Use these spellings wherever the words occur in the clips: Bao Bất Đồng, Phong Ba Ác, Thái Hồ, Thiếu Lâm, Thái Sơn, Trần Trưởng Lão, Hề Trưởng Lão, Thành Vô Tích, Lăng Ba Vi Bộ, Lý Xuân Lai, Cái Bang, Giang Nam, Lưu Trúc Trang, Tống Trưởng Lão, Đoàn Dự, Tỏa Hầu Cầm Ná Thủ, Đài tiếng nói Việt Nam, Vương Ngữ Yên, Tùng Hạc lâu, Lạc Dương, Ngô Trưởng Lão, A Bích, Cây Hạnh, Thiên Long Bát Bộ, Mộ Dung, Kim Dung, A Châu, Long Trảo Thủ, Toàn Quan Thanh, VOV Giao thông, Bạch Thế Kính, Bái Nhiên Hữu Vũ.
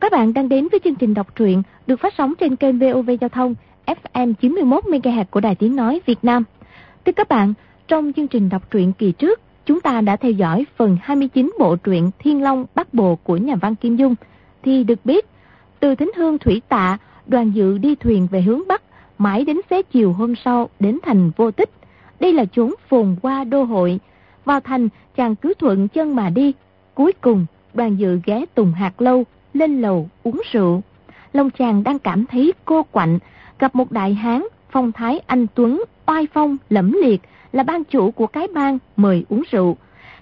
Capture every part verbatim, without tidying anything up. Chào các bạn đang đến với chương trình đọc truyện được phát sóng trên kênh vê o vê Giao thông ép em chín mươi mốt mê ga héc của Đài Tiếng nói Việt Nam. Thưa các bạn, trong chương trình đọc truyện kỳ trước, chúng ta đã theo dõi phần hai mươi chín bộ truyện Thiên Long Bát Bộ của nhà văn Kim Dung. Thì được biết, từ Thính Hương Thủy Tạ, Đoàn Dự đi thuyền về hướng Bắc, mãi đến xế chiều hôm sau đến thành Vô Tích. Đây là chốn phồn hoa đô hội. Vào thành, chàng cứ thuận chân mà đi. Cuối cùng, Đoàn Dự ghé Tùng Hạc lâu, lên lầu uống rượu. Lòng chàng đang cảm thấy cô quạnh, gặp một đại hán phong thái anh tuấn, oai phong lẫm liệt, là ban chủ của cái bang, mời uống rượu.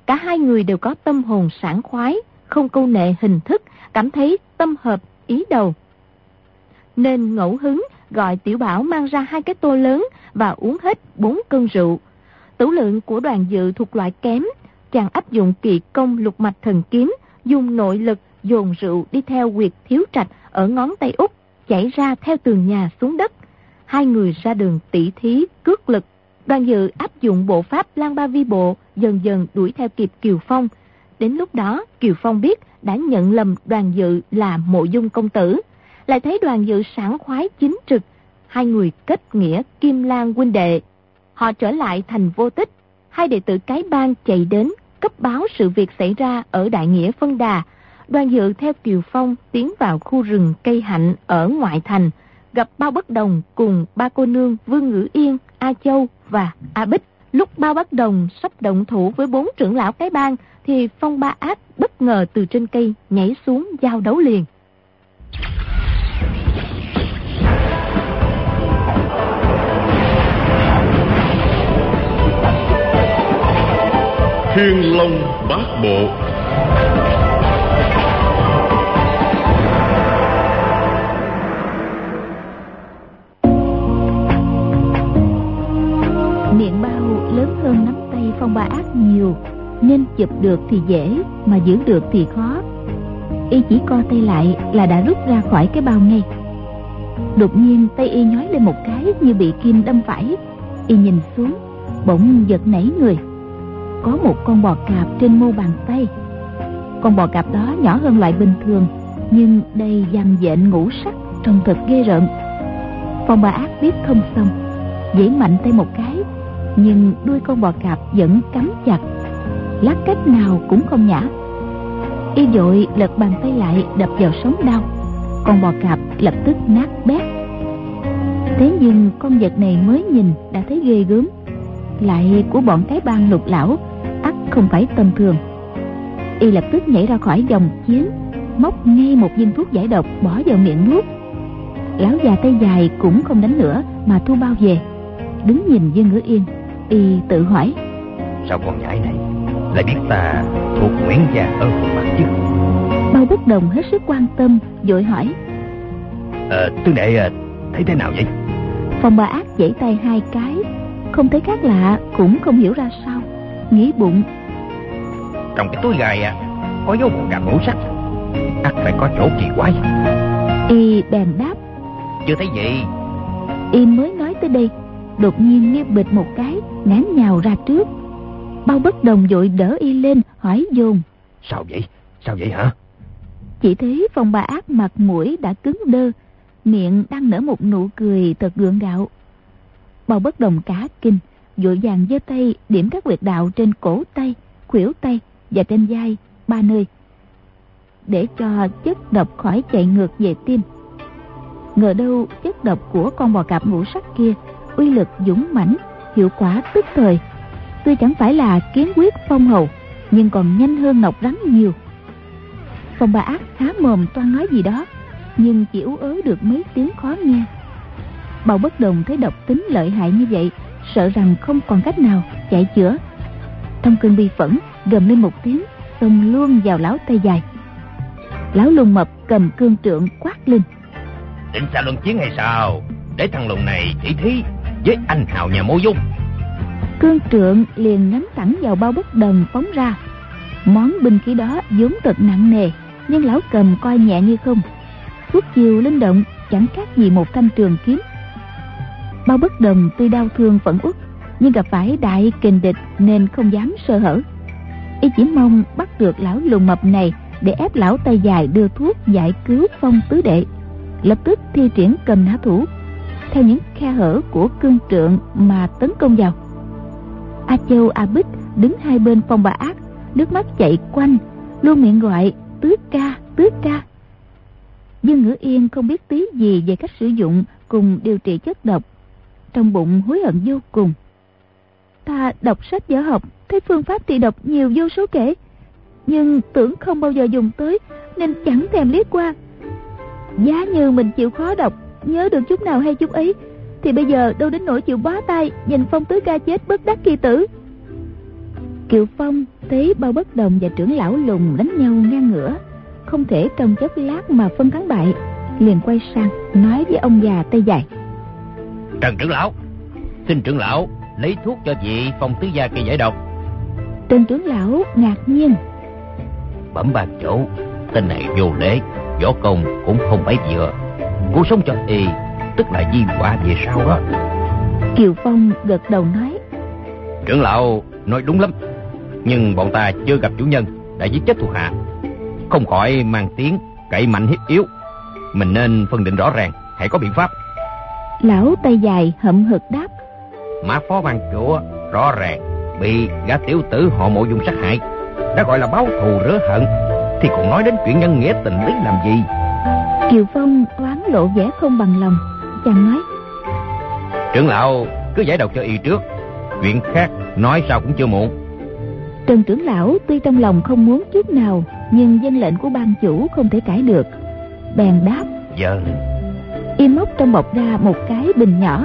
Cả hai người đều có tâm hồn sảng khoái, không câu nệ hình thức, cảm thấy tâm hợp ý đầu, nên ngẫu hứng gọi tiểu bảo mang ra hai cái tô lớn và uống hết bốn cân rượu. Tửu lượng của Đoàn Dự thuộc loại kém, chàng áp dụng kỳ công lục mạch thần kiếm, dùng nội lực dồn rượu đi theo huyệt thiếu trạch ở ngón tay út, chảy ra theo tường nhà xuống đất. Hai người ra đường tỉ thí cước lực. Đoàn Dự áp dụng bộ pháp Lăng Ba Vi Bộ, dần dần đuổi theo kịp Kiều Phong. Đến lúc đó, Kiều Phong biết đã nhận lầm Đoàn Dự là Mộ Dung công tử, lại thấy Đoàn Dự sảng khoái chính trực, hai người kết nghĩa kim lan huynh đệ. Họ trở lại thành Vô Tích, hai đệ tử cái bang chạy đến cấp báo sự việc xảy ra ở Đại Nghĩa Phân Đà. Đoàn Dự theo Kiều Phong tiến vào khu rừng Cây Hạnh ở ngoại thành, gặp Bao Bất Đồng cùng ba cô nương Vương Ngữ Yên, A Châu và A Bích. Lúc Bao Bất Đồng sắp động thủ với bốn trưởng lão cái bang thì Phong Ba Ác bất ngờ từ trên cây nhảy xuống giao đấu liền. Thiên Long Bát Bộ. Miệng bao lớn hơn nắm tay Phong Ba Ác nhiều, nên chụp được thì dễ mà giữ được thì khó. Y chỉ co tay lại là đã rút ra khỏi cái bao ngay. Đột nhiên tay y nhói lên một cái như bị kim đâm phải. Y nhìn xuống, bỗng giật nảy người. Có một con bò cạp trên mu bàn tay. Con bò cạp đó nhỏ hơn loại bình thường, nhưng đây giam vện ngũ sắc, trông thật ghê rợn. Phong Ba Ác biết không xong, giãy mạnh tay một cái, nhưng đuôi con bò cạp vẫn cắm chặt, lát cách nào cũng không nhả. Y vội lật bàn tay lại đập vào sống đau. Con bò cạp lập tức nát bét. Thế nhưng con vật này mới nhìn đã thấy ghê gớm, lại của bọn cái bang lục lão, ắt không phải tầm thường. Y lập tức nhảy ra khỏi vòng chiến, móc ngay một viên thuốc giải độc bỏ vào miệng nuốt. Lão già tay dài cũng không đánh nữa mà thu bao về, đứng nhìn Vương Ngữ Yên. Y tự hỏi, sao con nhãi này lại biết ta thuộc Nguyễn gia ở khuôn mặt chứ? Bao Bất Đồng hết sức quan tâm, vội hỏi, ờ, Tư đệ thấy thế nào vậy? Phong Ba Ác vẫy tay hai cái, không thấy khác lạ, cũng không hiểu ra sao, nghĩ bụng, trong cái túi gài à, có dấu một cặp ngũ sắc, ắt phải có chỗ kỳ quái. Y bèn đáp, chưa thấy gì. Y mới nói tới đây, đột nhiên nghe bịch một cái, ngã nhào ra trước. Bao Bất Đồng vội đỡ y lên, hỏi dồn, sao vậy, sao vậy hả? Chỉ thấy Phong Ba Ác mặt mũi đã cứng đơ, miệng đang nở một nụ cười thật gượng gạo. Bao Bất Đồng cả kinh, vội vàng giơ tay điểm các huyệt đạo trên cổ tay, khuỷu tay và trên vai ba nơi, để cho chất độc khỏi chạy ngược về tim. Ngờ đâu chất độc của con bò cạp ngũ sắc kia uy lực dũng mãnh, hiệu quả tức thời. Tuy chẳng phải là kiến quyết phong hầu, nhưng còn nhanh hơn nọc rắn nhiều. Phong Ba Ác há mồm toan nói gì đó, nhưng chỉ ú ớ được mấy tiếng khó nghe. Bao Bất Đồng thấy độc tính lợi hại như vậy, sợ rằng không còn cách nào chạy chữa, trong cơn bi phẫn gầm lên một tiếng, xông luôn vào lão tay dài. Lão lùn mập cầm cương trượng quát lên, định xà luận chiến hay sao? Để thằng lùn này tỉ thí với anh hào nhà Mộ Dung. Cương trượng liền nắm thẳng vào Bao Bất Đồng phóng ra. Món binh khí đó vốn thật nặng nề, nhưng lão cầm coi nhẹ như không, suốt chiều linh động, chẳng khác gì một thanh trường kiếm. Bao Bất Đồng tuy đau thương phẫn uất, nhưng gặp phải đại kình địch nên không dám sơ hở. Y chỉ mong bắt được lão lùn mập này để ép lão tay dài đưa thuốc giải cứu Phong tứ đệ, lập tức thi triển cầm nã thủ theo những khe hở của cương trượng mà tấn công vào. A Châu, A Bích đứng hai bên Phong Ba Ác, nước mắt chạy quanh, luôn miệng gọi tứ ca, tứ ca. Dương Ngữ Yên không biết tí gì về cách sử dụng cùng điều trị chất độc, trong bụng hối hận vô cùng. Ta đọc sách vở học, thấy phương pháp trị độc nhiều vô số kể, nhưng tưởng không bao giờ dùng tới nên chẳng thèm liếc qua. Giá như mình chịu khó đọc, nhớ được chút nào hay chút ấy, thì bây giờ đâu đến nỗi chịu bó tay nhìn Phong tứ ca chết bất đắc kỳ tử. Kiều Phong thấy Bao Bất Đồng và trưởng lão Lùng đánh nhau ngang ngửa, không thể trong chốc lát mà phân thắng bại, liền quay sang nói với ông già tay dài: Trần trưởng lão, xin trưởng lão lấy thuốc cho vị Phong tứ gia kia giải độc. Trần trưởng lão ngạc nhiên: Bẩm ban chủ, tên này vô lễ, võ công cũng không mấy vừa, cuộc sống cho y tức là di quả về sau đó. Kiều Phong gật đầu nói: Trưởng lão nói đúng lắm, nhưng bọn ta chưa gặp chủ nhân đã giết chết thuộc hạ, không khỏi mang tiếng cậy mạnh hiếp yếu, mình nên phân định rõ ràng, hãy có biện pháp. Lão tay dài hậm hực đáp: Mã phó ban chủ rõ ràng bị gã tiểu tử họ Mộ Dung sát hại, đã gọi là báo thù rửa hận thì còn nói đến chuyện nhân nghĩa tình lý làm gì. Kiều Phong oán lộ vẻ không bằng lòng, chàng nói: Trưởng lão cứ giải độc cho y trước, chuyện khác nói sao cũng chưa muộn. Trần trưởng lão tuy trong lòng không muốn chút nào, nhưng danh lệnh của ban chủ không thể cãi được, bèn đáp: Giờ y móc trong bọc ra một cái bình nhỏ,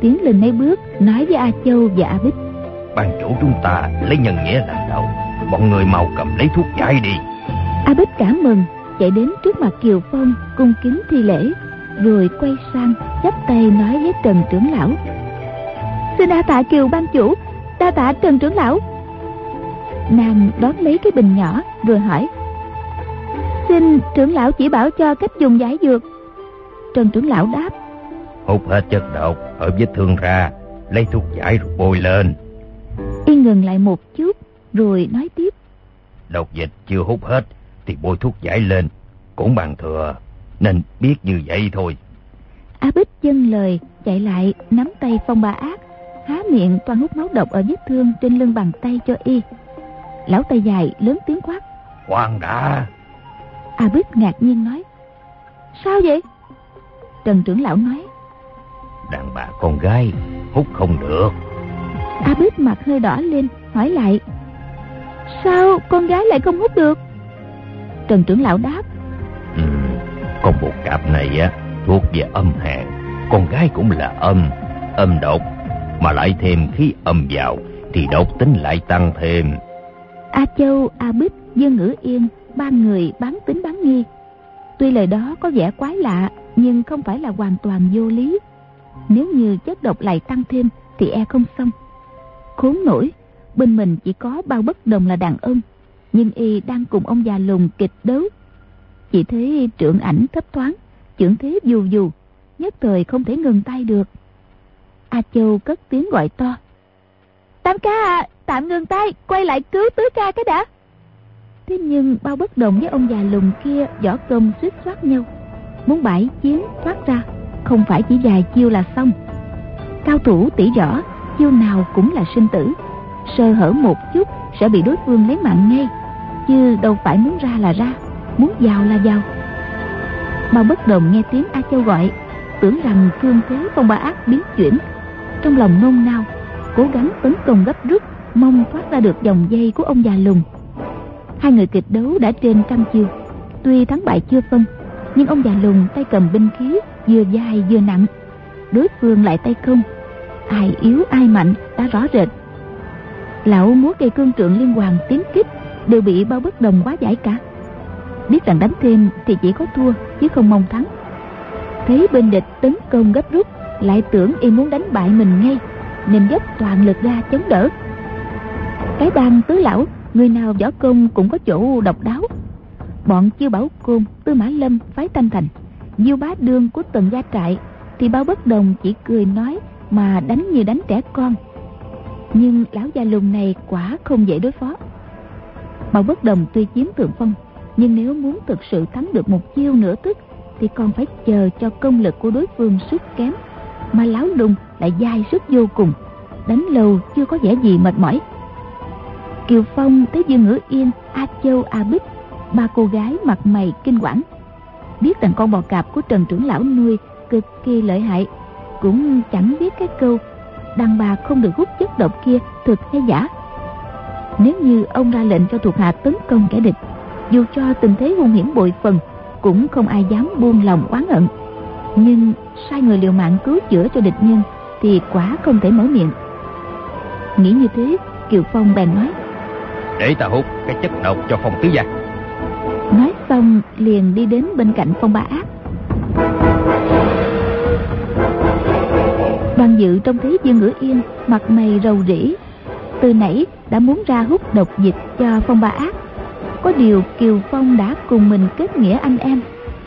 tiến lên mấy bước nói với A Châu và A Bích: Ban chủ chúng ta lấy nhân nghĩa làm đầu, bọn người mau cầm lấy thuốc giải đi. A Bích cảm mừng, chạy đến trước mặt Kiều Phong cung kính thi lễ, rồi quay sang chắp tay nói với Trần trưởng lão: Xin đa tạ Kiều ban chủ, đa tạ Trần trưởng lão. Nàng đón lấy cái bình nhỏ rồi hỏi: Xin trưởng lão chỉ bảo cho cách dùng giải dược. Trần trưởng lão đáp: Hút hết chất độc ở vết thương ra, lấy thuốc giải rồi bôi lên. Y ngừng lại một chút rồi nói tiếp: Độc dịch chưa hút hết thì bôi thuốc giải lên cũng bằng thừa, nên biết như vậy thôi. A Bích dâng lời chạy lại nắm tay Phong Ba Ác, há miệng toan hút máu độc ở vết thương trên lưng bàn tay cho y. Lão tay dài lớn tiếng quát: Khoan đã! A Bích ngạc nhiên nói: Sao vậy? Trần trưởng lão nói: Đàn bà con gái hút không được. A Bích mặt hơi đỏ lên hỏi lại: Sao con gái lại không hút được? Trần trưởng lão đáp: ừ, Con bột cạp này á, thuộc về âm hàn, con gái cũng là âm, âm độc, mà lại thêm khí âm vào thì độc tính lại tăng thêm. A Châu, A Bích, Dương Ngữ Yên, ba người bán tính bán nghi. Tuy lời đó có vẻ quái lạ, nhưng không phải là hoàn toàn vô lý. Nếu như chất độc lại tăng thêm thì e không xong. Khốn nổi, bên mình chỉ có Bao Bất Đồng là đàn ông, nhưng y đang cùng ông già Lùng kịch đấu. Chỉ thấy trượng ảnh thấp thoáng, chưởng thế dù dù, nhất thời không thể ngừng tay được. A Châu cất tiếng gọi to: Tam ca à, tạm ngừng tay, quay lại cứu tứ ca cái đã. Thế nhưng Bao Bất Đồng với ông già Lùng kia võ công suýt soát nhau, muốn bãi chiến thoát ra không phải chỉ vài chiêu là xong. Cao thủ tỷ võ, chiêu nào cũng là sinh tử, sơ hở một chút sẽ bị đối phương lấy mạng ngay, chứ đâu phải muốn ra là ra, muốn vào là vào. Bao Bất Đồng nghe tiếng A Châu gọi, tưởng rằng thương thế Phong Ba Ác biến chuyển, trong lòng nôn nao, cố gắng tấn công gấp rút, mong thoát ra được vòng dây của ông già Lùng. Hai người kịch đấu đã trên trăm chiêu, tuy thắng bại chưa phân, nhưng ông già Lùng tay cầm binh khí vừa dai vừa nặng, đối phương lại tay không, ai yếu ai mạnh đã rõ rệt. Lão múa cây cương trượng liên hoàn tiến kích đều bị Bao Bất Đồng quá giải cả, biết rằng đánh thêm thì chỉ có thua chứ không mong thắng. Thấy bên địch tấn công gấp rút, lại tưởng y muốn đánh bại mình ngay, nên dốc toàn lực ra chống đỡ. Cái bang tứ lão người nào võ công cũng có chỗ độc đáo. Bọn Chiêu Bảo Côn, Tư Mã Lâm phái Thanh Thành, Diêu Bá Đương của Tần Gia Trại thì Bao Bất Đồng chỉ cười nói mà đánh như đánh trẻ con. Nhưng lão già Lùng này quả không dễ đối phó. Bao Bất Đồng tuy chiếm thượng phong, nhưng nếu muốn thực sự thắng được một chiêu nửa tức thì còn phải chờ cho công lực của đối phương sức kém, mà Lão Lùng lại dai sức vô cùng, đánh lâu chưa có vẻ gì mệt mỏi. Kiều Phong thấy Dương Ngữ Yên, A Châu, A Bích, ba cô gái mặt mày kinh quản, biết rằng con bò cạp của Trần Trưởng Lão nuôi cực kỳ lợi hại, cũng chẳng biết cái câu đàn bà không được hút chất độc kia thực hay giả. Nếu như ông ra lệnh cho thuộc hạ tấn công kẻ địch, dù cho tình thế hung hiểm bội phần cũng không ai dám buông lòng oán hận, nhưng sai người liều mạng cứu chữa cho địch nhân thì quả không thể mở miệng. Nghĩ như thế, Kiều Phong bèn nói: "Để ta hút cái chất độc cho Phong tứ gia." Nói xong liền đi đến bên cạnh Phong Ba Ác. Đoàn Dự trông thấy Dương Ngữ Yên mặt mày rầu rĩ, từ nãy đã muốn ra hút độc dịch cho Phong Ba Ác. Có điều Kiều Phong đã cùng mình kết nghĩa anh em,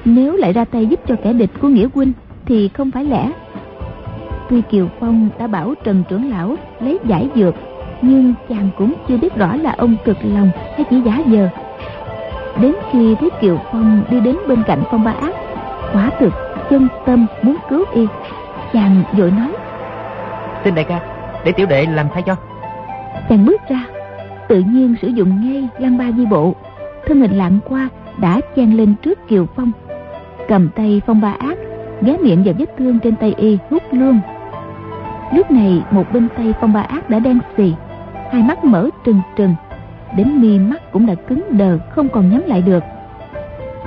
nếu lại ra tay giúp cho kẻ địch của nghĩa huynh thì không phải lẽ. Tuy Kiều Phong đã bảo Trần Trưởng Lão lấy giải dược, nhưng chàng cũng chưa biết rõ là ông cực lòng hay chỉ giả vờ. Đến khi thấy Kiều Phong đi đến bên cạnh Phong Ba Ác, quả thực chân tâm muốn cứu y, chàng vội nói: "Xin đại ca, để tiểu đệ làm thay cho." Chàng bước ra, tự nhiên sử dụng ngay Lăng Ba Vi Bộ, thân hình lạng qua đã chen lên trước Kiều Phong, cầm tay Phong Ba Ác, ghé miệng vào vết thương trên tay y hút luôn. Lúc này một bên tay Phong Ba Ác đã đen xì, hai mắt mở trừng trừng, đến mi mắt cũng đã cứng đờ không còn nhắm lại được.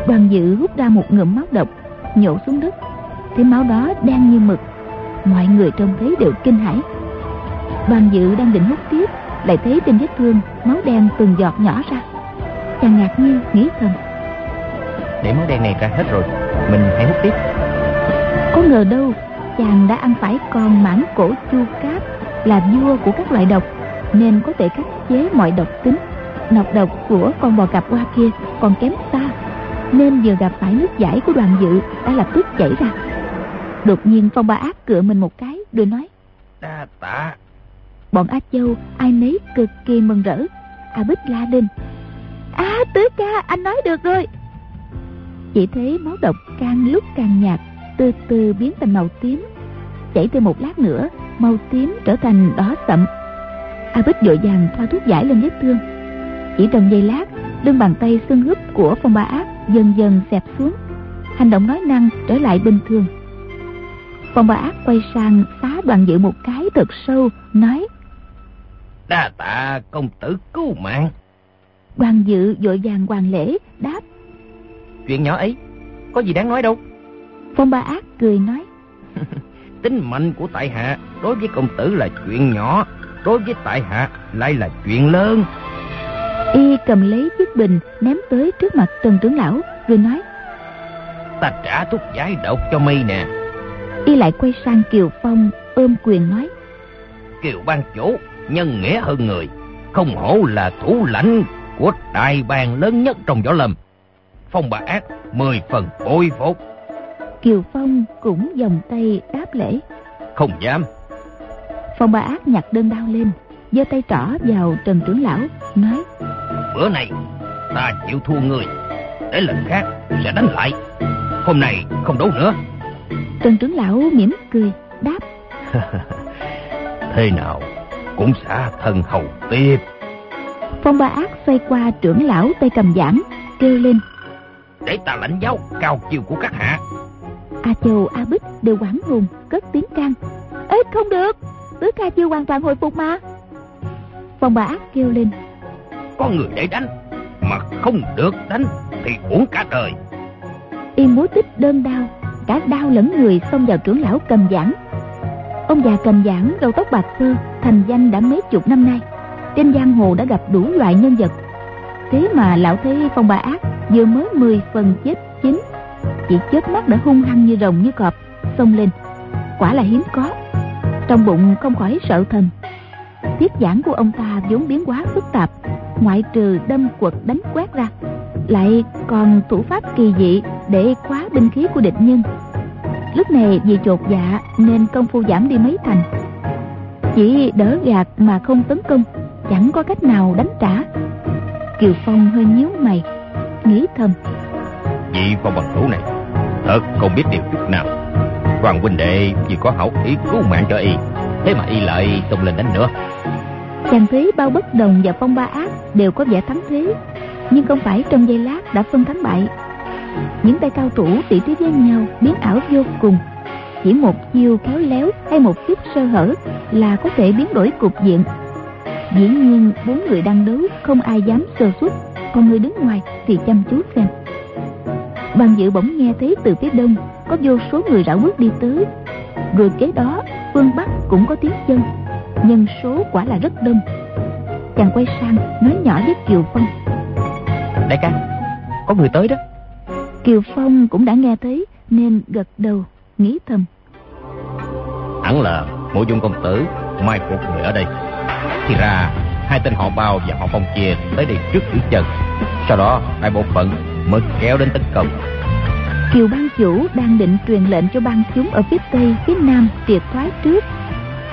Đoàn Dự hút ra một ngụm máu độc, nhổ xuống đất, thấy máu đó đen như mực, mọi người trông thấy đều kinh hãi. Đoàn Dự đang định hút tiếp, lại thấy trên vết thương máu đen từng giọt nhỏ ra. Chàng ngạc nhiên nghĩ thầm: "Để máu đen này ra hết rồi, mình hãy hút tiếp." Có ngờ đâu chàng đã ăn phải con mãng cổ chu cáp, là vua của các loại độc, nên có thể khắc chế mọi độc tính. Nọc độc của con bò cạp hoa kia còn kém xa, nên vừa gặp phải nước giải của Đoàn Dự đã lập tức chảy ra. Đột nhiên Phong Ba Ác cựa mình một cái rồi nói: "Đa tạ." Bọn A Châu ai nấy cực kỳ mừng rỡ. A Bích la lên: "À, tứ ca, anh nói được rồi." Chỉ thấy máu độc càng lúc càng nhạt, từ từ biến thành màu tím, chảy thêm một lát nữa màu tím trở thành đỏ sậm. A Bích vội vàng thoa thuốc giải lên vết thương. Chỉ trong giây lát, đương bàn tay xương húp của Phong Ba Ác dần dần xẹp xuống, hành động nói năng trở lại bình thường. Phong Ba Ác quay sang xá Đoàn Dự một cái thật sâu, nói: "Đa tạ công tử cứu mạng." Đoàn Dự vội vàng hoàn lễ đáp: "Chuyện nhỏ ấy có gì đáng nói đâu." Phong Ba Ác cười nói: "Tính mệnh của tại hạ đối với công tử là chuyện nhỏ, đối với tại hạ lại là chuyện lớn." Y cầm lấy chiếc bình ném tới trước mặt Trần Trưởng Lão rồi nói: "Ta trả thuốc giải độc cho mi nè." Y lại quay sang Kiều Phong ôm quyền nói: "Kiều ban chủ nhân nghĩa hơn người, không hổ là thủ lãnh của đại bang lớn nhất trong võ lâm. Phong Ba Ác mười phần bội phục." Kiều Phong cũng vòng tay đáp lễ: "Không dám." Phong Ba Ác nhặt đơn đao lên, giơ tay trỏ vào Trần Trưởng Lão nói: "Bữa này ta chịu thua người, để lần khác sẽ đánh lại, hôm nay không đấu nữa." Trần Trưởng Lão mỉm cười đáp: "Thế nào cũng xả thần hầu tiếp." Phong Ba Ác xoay qua Trưởng Lão tay cầm giảng kêu lên: "Để ta lãnh giáo cao chiều của các hạ." A Châu, A Bích đều hoảng hồn cất tiếng can: "Ê, không được, tứ ca chưa hoàn toàn hồi phục mà." Phong Ba Ác kêu lên: "Có người để đánh mà không được đánh thì uổng cả đời." Y múa tích đơn đao, cả đao lẫn người xông vào Trưởng Lão cầm giảng. Ông già cầm giảng râu tóc bạc phơ, thành danh đã mấy chục năm nay, trên giang hồ đã gặp đủ loại nhân vật, thế mà lão thấy Phong Ba Ác vừa mới mười phần chết chín, chỉ chớp mắt đã hung hăng như rồng như cọp xông lên, quả là hiếm có. Trong bụng không khỏi sợ thầm, thuyết giảng của ông ta vốn biến quá phức tạp, ngoại trừ đâm quật đánh quét ra, lại còn thủ pháp kỳ dị để khóa binh khí của địch nhân. Lúc này vì chột dạ nên công phu giảm đi mấy thành, chỉ đỡ gạt mà không tấn công, chẳng có cách nào đánh trả. Kiều Phong hơi nhíu mày, nghĩ thầm: vị Phong bằng hữu này thật không biết điều chút nào. Hoàng huynh đệ vì có hảo ý cứu mạng cho y, thế mà y lại tung lên đánh nữa. Chàng thấy Bao Bất Đồng và Phong Ba Ác đều có vẻ thắng thế, nhưng không phải trong giây lát đã phân thắng bại. Những tay cao thủ tỉ thí với nhau biến ảo vô cùng, chỉ một chiêu khéo léo hay một chút sơ hở là có thể biến đổi cục diện. Dĩ nhiên bốn người đang đấu không ai dám sơ suất, còn người đứng ngoài thì chăm chú xem. Đoàn Dự bỗng nghe thấy từ phía đông có vô số người rảo bước đi tới, rồi kế đó phương bắc cũng có tiếng chân, nhân số quả là rất đông. Chàng quay sang nói nhỏ với Kiều Phong: đại ca, có người tới đó. Kiều Phong cũng đã nghe thấy nên gật đầu nghĩ thầm: hẳn là Mộ Dung công tử mai phục người ở đây. Thì ra hai tên họ Bao và họ Phong kia tới đây trước dưới chân, sau đó đại bộ phận mới kéo đến tấn công. Kiều ban chủ đang định truyền lệnh cho ban chúng ở phía tây phía nam triệt thoái trước,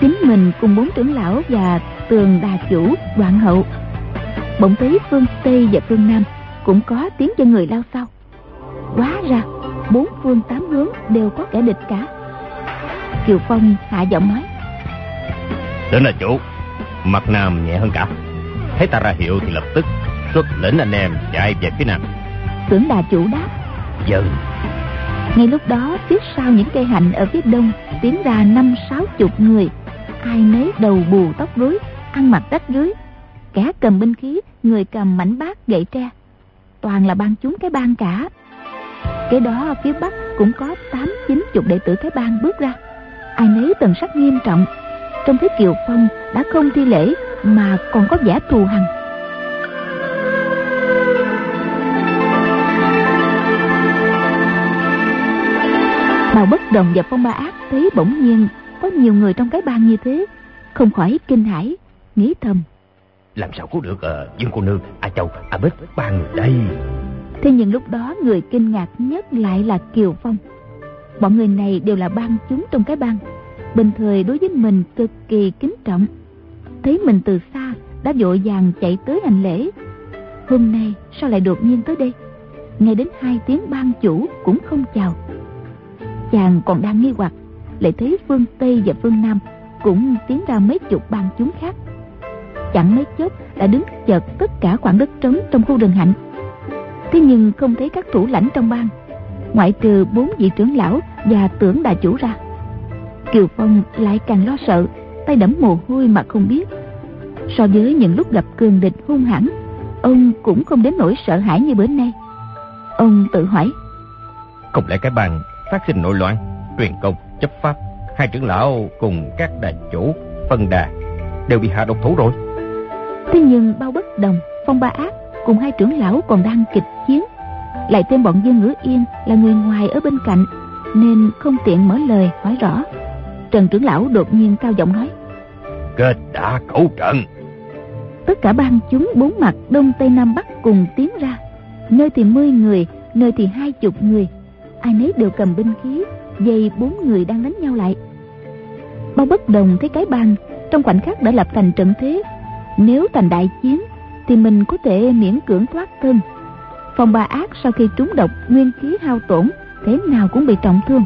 chính mình cùng bốn trưởng lão và Tường đà chủ đoạn hậu. Bỗng thấy phương tây và phương nam cũng có tiếng cho người lao sau. Hóa ra bốn phương tám hướng đều có kẻ địch cả. Kiều Phong hạ giọng nói: đến là chủ, mặt nam nhẹ hơn cả. Thấy ta ra hiệu thì lập tức xuất lĩnh anh em chạy về phía nam. Tưởng đà chủ đáp: vâng. Ngay lúc đó phía sau những cây hạnh ở phía đông tiến ra năm sáu chục người, ai nấy đầu bù tóc rối, ăn mặc rách rưới, kẻ cầm binh khí, người cầm mảnh bát gậy tre, toàn là bang chúng cái bang cả. Kế đó phía bắc cũng có tám chín chục đệ tử cái bang bước ra, ai nấy thần sắc nghiêm trọng. Trông thấy Kiều Phong đã không thi lễ mà còn có vẻ thù hằn. Bao Bất Đồng và Phong Ba Ác thấy bỗng nhiên có nhiều người trong cái bang như thế, không khỏi kinh hãi nghĩ thầm: làm sao cứu được uh, Dương cô nương, A Châu, A Bích, ba người đây. Thế nhưng lúc đó người kinh ngạc nhất lại là Kiều Phong. Bọn người này đều là bang chúng trong cái bang, bình thời đối với mình cực kỳ kính trọng. Thấy mình từ xa đã vội vàng chạy tới hành lễ. Hôm nay sao lại đột nhiên tới đây? Ngay đến hai tiếng bang chủ cũng không chào. Chàng còn đang nghi hoặc, lại thấy phương tây và phương nam cũng tiến ra mấy chục bang chúng khác. Chẳng mấy chốc đã đứng chật tất cả khoảng đất trống trong khu rừng hạnh. Thế nhưng không thấy các thủ lãnh trong bang, ngoại trừ bốn vị trưởng lão và Tưởng đà chủ ra. Kiều Phong lại càng lo sợ, tay đẫm mồ hôi mà không biết. So với những lúc gặp cường địch hung hãn, ông cũng không đến nỗi sợ hãi như bữa nay. Ông tự hỏi: không lẽ cái bang phát sinh nội loạn, truyền công, chấp pháp, hai trưởng lão cùng các đà chủ, phân đà đều bị hạ độc thủ rồi. Thế nhưng Bao Bất Đồng, Phong Ba Ác cùng hai trưởng lão còn đang kịch chiến, lại thêm bọn Dương Ngữ Yên là người ngoài ở bên cạnh, nên không tiện mở lời hỏi rõ. Trần trưởng lão đột nhiên cao giọng nói: kết đã cẩu trận. Tất cả bang chúng bốn mặt đông tây nam bắc cùng tiến ra, nơi thì mười người, nơi thì hai chục người, ai nấy đều cầm binh khí, dây bốn người đang đánh nhau lại. Bao Bất Đồng thấy cái bang trong khoảnh khắc đã lập thành trận thế, nếu thành đại chiến thì mình có thể miễn cưỡng thoát thân. Phong Ba Ác sau khi trúng độc, nguyên khí hao tổn, thế nào cũng bị trọng thương,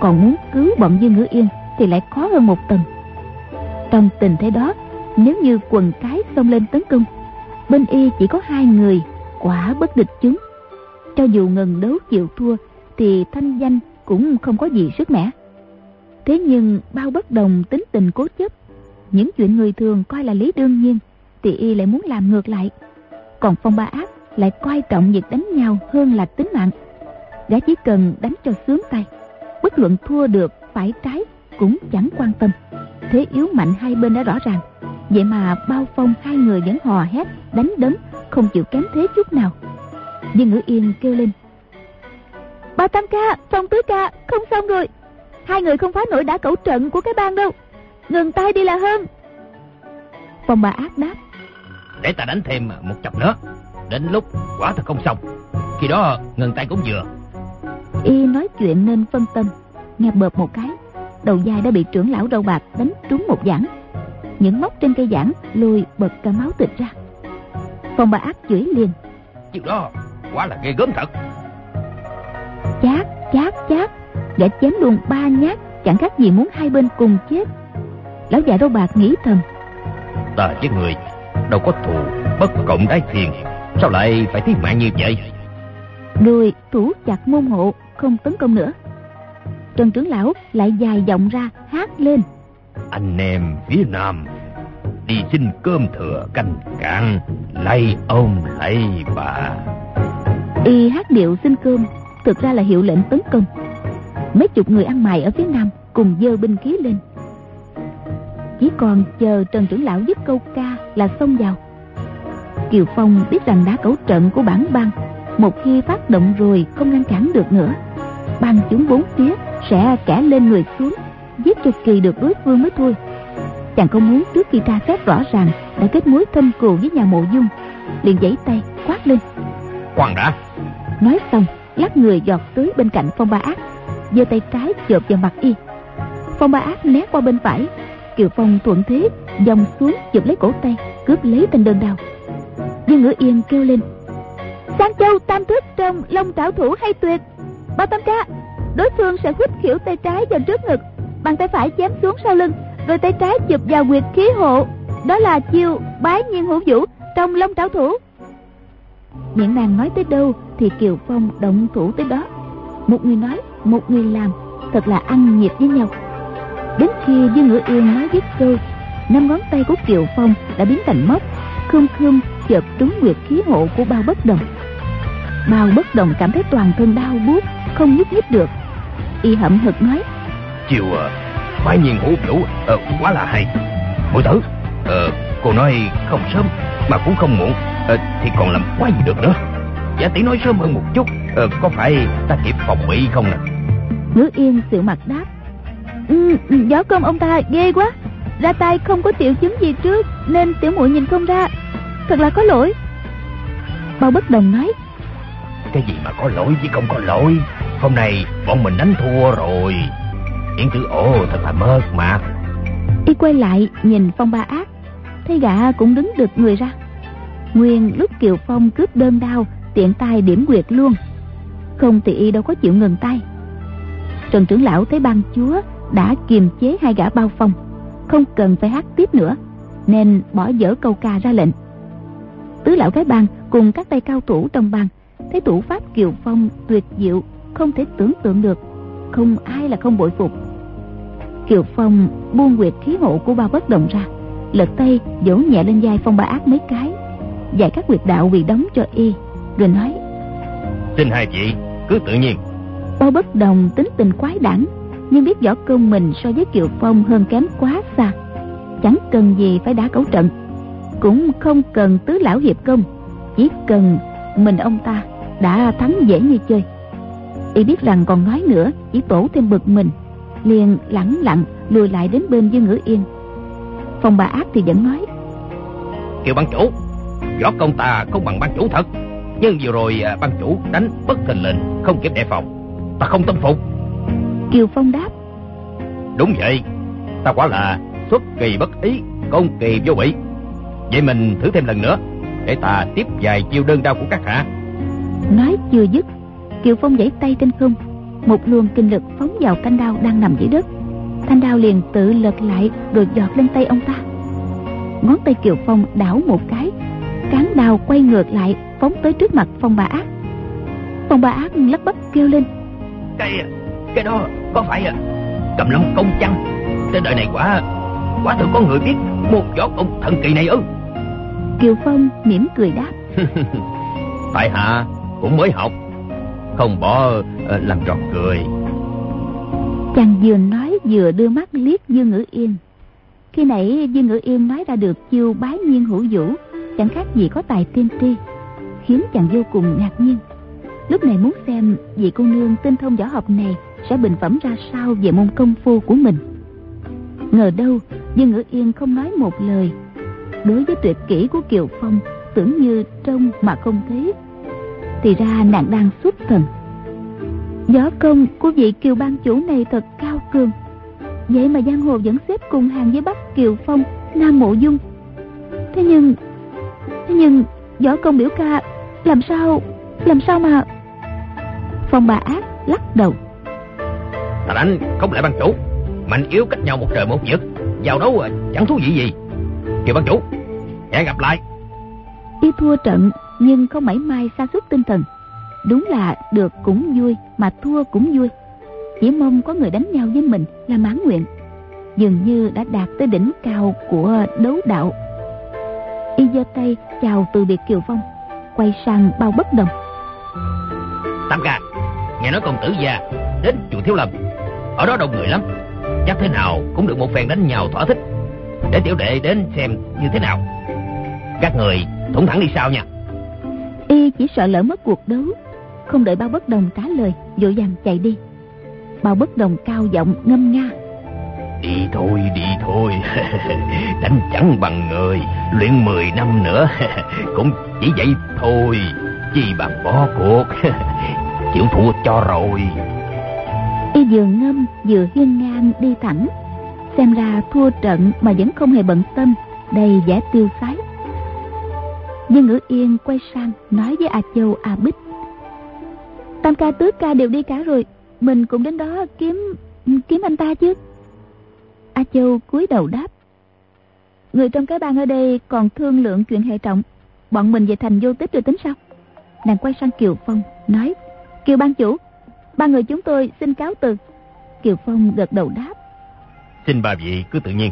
còn muốn cứu bọn Dương Ngữ Yên thì lại khó hơn một tầng. Trong tình thế đó, nếu như quần cái xông lên tấn công, bên y chỉ có hai người, quả bất địch chúng. Cho dù ngần đấu chịu thua thì thanh danh cũng không có gì sức mẻ. Thế nhưng Bao Bất Đồng tính tình cố chấp, những chuyện người thường coi là lý đương nhiên thì y lại muốn làm ngược lại. Còn Phong Ba Ác lại coi trọng việc đánh nhau hơn là tính mạng. Gã chỉ cần đánh cho sướng tay, bất luận thua được phải trái cũng chẳng quan tâm. Thế yếu mạnh hai bên đã rõ ràng, vậy mà Bao Phong hai người vẫn hò hét đánh đấm, không chịu kém thế chút nào. Nhưng Ngữ Yên kêu lên: Ba Tam ca, Phong Tứ ca, không xong rồi, hai người không phá nổi đã cẩu trận của cái bang đâu, ngừng tay đi là hơn. Phong Ba Ác đáp: để ta đánh thêm một chập nữa, đến lúc quả thật không xong, khi đó ngừng tay cũng vừa. Y nói chuyện nên phân tâm, nghe bợp một cái, đầu vai đã bị trưởng lão râu bạc đánh trúng một giảng, những móc trên cây giảng lôi bật cả máu thịt ra. Phong Ba Ác chửi liền: chiều đó quả là ghê gớm thật. Chát chát chát, gã chém luôn ba nhát, chẳng khác gì muốn hai bên cùng chết. Lão già râu bạc nghĩ thầm, ta với người đâu có thù bất cộng đái thiền, sao lại phải thiết mạng như vậy. Người thủ chặt môn hộ không tấn công nữa. Trần trưởng lão lại dài giọng ra hát lên, anh em phía nam đi xin cơm thừa canh cạn, lạy ông lạy bà. Y hát điệu xin cơm thực ra là hiệu lệnh tấn công. Mấy chục người ăn mày ở phía nam cùng giơ binh khí lên, chỉ còn chờ Trần trưởng lão dứt câu ca là xông vào. Kiều Phong biết rằng đá cẩu trận của bản bang một khi phát động rồi không ngăn cản được nữa, băng chúng bốn phía sẽ kẻ lên người xuống, giết cho kỳ được đối phương mới thôi. Chàng không muốn trước khi tra xét rõ ràng đã kết mối thâm cừu với nhà Mộ Dung, liền giãy tay quát lên, khoan đã. Nói xong lắc người giọt tới bên cạnh Phong Ba Ác, giơ tay trái chộp vào mặt y. Phong Ba Ác né qua bên phải, Kiều Phong thuận thế dòng xuống chụp lấy cổ tay, cướp lấy thanh đơn đao. Vương Ngữ Yên kêu lên, Sang Châu tam thức trong Long Trảo Thủ hay tuyệt. Bao tam ca, đối phương sẽ khuất khỉu tay trái vào trước ngực, bàn tay phải chém xuống sau lưng, rồi tay trái chụp vào huyệt khí hộ. Đó là chiêu Bái Nhiên Hữu Vũ trong Long Trảo Thủ. Miệng nàng nói tới đâu thì Kiều Phong động thủ tới đó. Một người nói, một người làm, thật là ăn nhịp với nhau. Đến khi Vương Ngữ Yên nói dứt câu, năm ngón tay của Kiều Phong đã biến thành móc, khum khum chợp trúng huyệt khí hộ của Bao Bất Đồng. Bao Bất Đồng cảm thấy toàn thân đau buốt, không nhúc nhích được. Y hậm hực nói, chiều Bái Nhiên Hữu Vũ ờ, quá là hay. Mỗi tử ờ, cô nói không sớm mà cũng không muộn, ờ, thì còn làm quá gì được nữa. Giả tỷ nói sớm hơn một chút, ờ, có phải ta kịp phòng bị không nè? Ngữ Yên xịu mặt đáp, ừ, võ công ông ta ghê quá, ra tay không có triệu chứng gì trước nên tiểu muội nhìn không ra, thật là có lỗi. Bao Bất Đồng nói, cái gì mà có lỗi chứ không có lỗi, hôm nay bọn mình đánh thua rồi. Yến tử ổ thật là mơ mà. Y quay lại nhìn Phong Ba Ác, thấy gã cũng đứng được người ra. Nguyên lúc Kiều Phong cướp đơn đao, tiện tay điểm quyệt luôn, không thì y đâu có chịu ngừng tay. Trần trưởng lão thấy ban chúa đã kiềm chế hai gã bao phong, không cần phải hát tiếp nữa, nên bỏ dở câu ca ra lệnh. Tứ lão cái bang cùng các tay cao thủ trong bang thấy thủ pháp Kiều Phong tuyệt diệu không thể tưởng tượng được, không ai là không bội phục. Kiều Phong buông quyệt khí hộ của Bao Bất Đồng ra, lật tay vỗ nhẹ lên vai Phong Ba Ác mấy cái, dạy các quyệt đạo bị đóng cho y, rồi nói, xin hai chị cứ tự nhiên. Bao Bất Đồng tính tình quái đản, nhưng biết võ công mình so với Kiều Phong hơn kém quá xa, chẳng cần gì phải đá cẩu trận, cũng không cần tứ lão hiệp công, chỉ cần mình ông ta đã thắng dễ như chơi. Y biết rằng còn nói nữa chỉ tổ thêm bực mình, liền lẳng lặng lùi lại đến bên Vương Ngữ Yên. Phong Ba Ác thì vẫn nói, Kiều bang chủ, võ công ta không bằng bang chủ thật, nhưng vừa rồi bang chủ đánh bất thình lình, không kịp đề phòng, ta không tâm phục. Kiều Phong đáp, đúng vậy, ta quả là xuất kỳ bất ý, công kỳ vô bị. Vậy mình thử thêm lần nữa, để ta tiếp vài chiêu đơn đao của các hạ. Nói chưa dứt, Kiều Phong giãy tay trên không, một luồng kinh lực phóng vào thanh đao đang nằm dưới đất. Thanh đao liền tự lật lại rồi giọt lên tay ông ta. Ngón tay Kiều Phong đảo một cái, cán đao quay ngược lại phóng tới trước mặt Phong Ba Ác. Phong Ba Ác lắp bắp kêu lên, Cái, cái đó có phải à, Cầm Long công chăng? Trên đời này quả Quả thật có người biết một võ công thần kỳ này ư? Kiều Phong mỉm cười đáp, tại hạ cũng mới học, không bỏ làm tròn cười. Chàng vừa nói vừa đưa mắt liếc Vương Ngữ Yên. Khi nãy Vương Ngữ Yên nói ra được chiêu Bái Nhiên Hữu Vũ, chẳng khác gì có tài tiên tri, khiến chàng vô cùng ngạc nhiên. Lúc này muốn xem vị cô nương tinh thông võ học này sẽ bình phẩm ra sao về môn công phu của mình. Ngờ đâu Vương Ngữ Yên không nói một lời. Đối với tuyệt kỹ của Kiều Phong, tưởng như trông mà không thấy, thì ra nàng đang xuất thần. Võ công của vị Kiều bang chủ này thật cao cường, vậy mà giang hồ vẫn xếp cùng hàng với Bắc Kiều Phong, Nam Mộ Dung. Thế nhưng Thế nhưng võ công biểu ca làm sao Làm sao mà... Phong Ba Ác lắc đầu. Ta đánh không lại ban chủ, mạnh yếu cách nhau một trời một vực, giao đấu chẳng thú vị gì. Kìa ban chủ, hẹn gặp lại. Y thua trận nhưng không mảy may sa sút tinh thần. Đúng là được cũng vui mà thua cũng vui. Chỉ mong có người đánh nhau với mình là mãn nguyện. Dường như đã đạt tới đỉnh cao của đấu đạo. Y giơ tay chào từ biệt Kiều Phong, quay sang Bao Bất Đồng. Tam ca, nghe nói công tử già đến chùa Thiếu Lâm, ở đó đông người lắm, chắc thế nào cũng được một phen đánh nhau thỏa thích. Để tiểu đệ đến xem như thế nào. Các người thủng thẳng đi sau nha. Y chỉ sợ lỡ mất cuộc đấu, không đợi Bao Bất Đồng trả lời, vội vàng chạy đi. Bao Bất Đồng cao giọng ngâm nga. Đi thôi, đi thôi. Đánh chẳng bằng người, luyện mười năm nữa cũng chỉ vậy thôi, chi bằng bỏ cuộc. Chịu thua cho rồi. Y vừa ngâm vừa hiên ngang đi thẳng. Xem ra thua trận mà vẫn không hề bận tâm, đầy vẻ tiêu sái. Nhưng Ngữ Yên quay sang nói với A Châu, A Bích. Tam ca tứ ca đều đi cả rồi, mình cũng đến đó kiếm kiếm anh ta chứ. A Châu cúi đầu đáp. Người trong cái bang ở đây còn thương lượng chuyện hệ trọng, bọn mình về Thành Vô Tích rồi tính sao. Nàng quay sang Kiều Phong nói. Kiều ban chủ, ba người chúng tôi xin cáo từ. Kiều Phong gật đầu đáp. Xin bà vị cứ tự nhiên.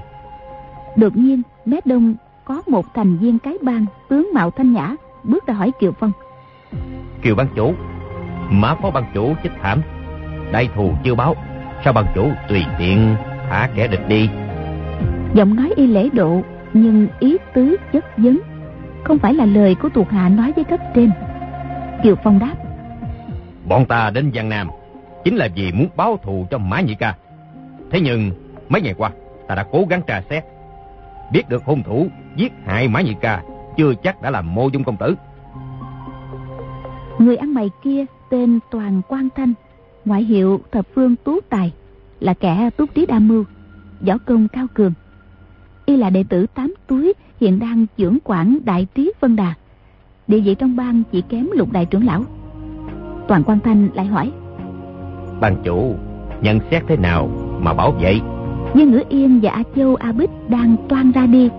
Đột nhiên mé đông có một thành viên cái bang tướng mạo thanh nhã bước ra hỏi Kiều Phong. Kiều ban chủ, mã phó ban chủ chết thảm, đại thù chưa báo, sao ban chủ tùy tiện thả kẻ địch đi? Giọng nói y lễ độ nhưng ý tứ chất vấn, không phải là lời của thuộc hạ nói với cấp trên. Kiều Phong đáp. Bọn ta đến Giang Nam chính là vì muốn báo thù cho Mã Nhị Ca. Thế nhưng mấy ngày qua ta đã cố gắng trà xét, biết được hung thủ giết hại Mã Nhị Ca chưa chắc đã là Mộ Dung công tử. Người ăn mày kia tên Toàn Quan Thanh, ngoại hiệu Thập Phương Tú Tài, là kẻ túc trí đa mưu, võ công cao cường. Y là đệ tử tám túi, hiện đang chưởng quản Đại Trí Vân Đà, địa vị trong bang chỉ kém Lục Đại Trưởng Lão. Toàn Quan Thanh lại hỏi. Ban chủ nhận xét thế nào mà bảo vậy? Nhưng Ngữ Yên và A Châu, A Bích đang toan ra đi,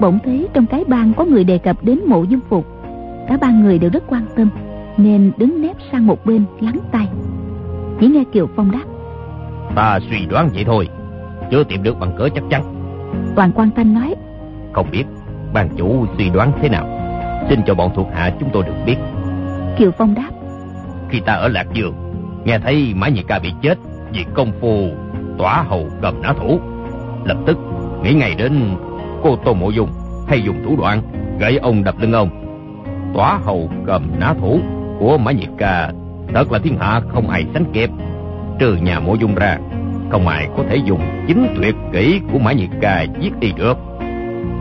bỗng thấy trong cái bang có người đề cập đến Mộ Dung Phục. Cả ba người đều rất quan tâm nên đứng nép sang một bên lắng tai. Chỉ nghe Kiều Phong đáp. Ta suy đoán vậy thôi, chưa tìm được bằng cớ chắc chắn. Toàn Quan Thanh nói. Không biết ban chủ suy đoán thế nào, xin cho bọn thuộc hạ chúng tôi được biết. Kiều Phong đáp. Khi ta ở Lạc Dương, nghe thấy Mã Nhị Ca bị chết vì công phu Tỏa Hầu Cầm Ná Thủ, lập tức nghĩ ngay đến cô Tô Mộ Dung, hay dùng thủ đoạn gãy ông đập lưng ông. Tỏa Hầu Cầm Ná Thủ của Mã Nhị Ca thật là thiên hạ không ai sánh kịp, trừ nhà Mộ Dung ra, không ai có thể dùng chính tuyệt kỹ của Mã Nhị Ca giết đi được.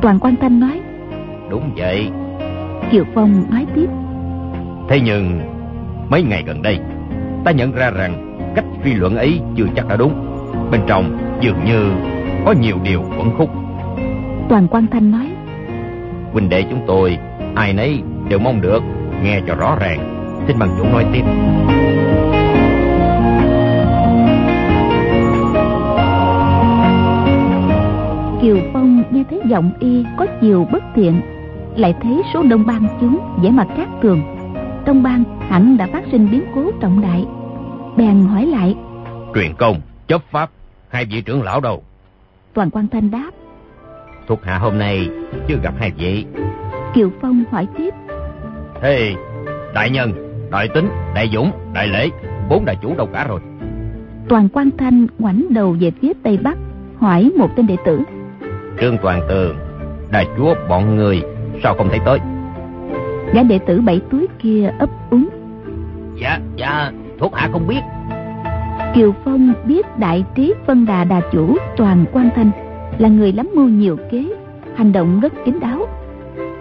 Toàn Quan Thanh nói. Đúng vậy. Kiều Phong nói tiếp. Thế nhưng mấy ngày gần đây ta nhận ra rằng cách suy luận ấy chưa chắc đã đúng, bên trong dường như có nhiều điều uẩn khúc. Toàn Quan Thanh nói. Huynh đệ chúng tôi ai nấy đều mong được nghe cho rõ ràng, xin bằng chủ nói tiếp. Kiều Phong nghe thấy giọng y có chiều bất thiện, lại thấy số đông bang chúng vẻ mặt khác thường, trong bang hẳn đã phát sinh biến cố trọng đại, bèn hỏi lại. Truyền công, chấp pháp, hai vị trưởng lão đâu? Toàn Quan Thanh đáp. Thuộc hạ hôm nay chưa gặp hai vị. Kiều Phong hỏi tiếp. Thế đại nhân, đại tính, đại dũng, đại lễ, bốn đại chủ đâu cả rồi? Toàn Quan Thanh ngoảnh đầu về phía tây bắc, hỏi một tên đệ tử. Trương Toàn Tường, đại chúa bọn người sao không thấy tới? Gã đệ tử bảy túi kia ấp úng. Dạ, dạ, thuộc hạ không biết. Kiều Phong biết Đại Trí Vân Đà đà chủ Toàn Quan Thanh là người lắm mưu nhiều kế, hành động rất kín đáo,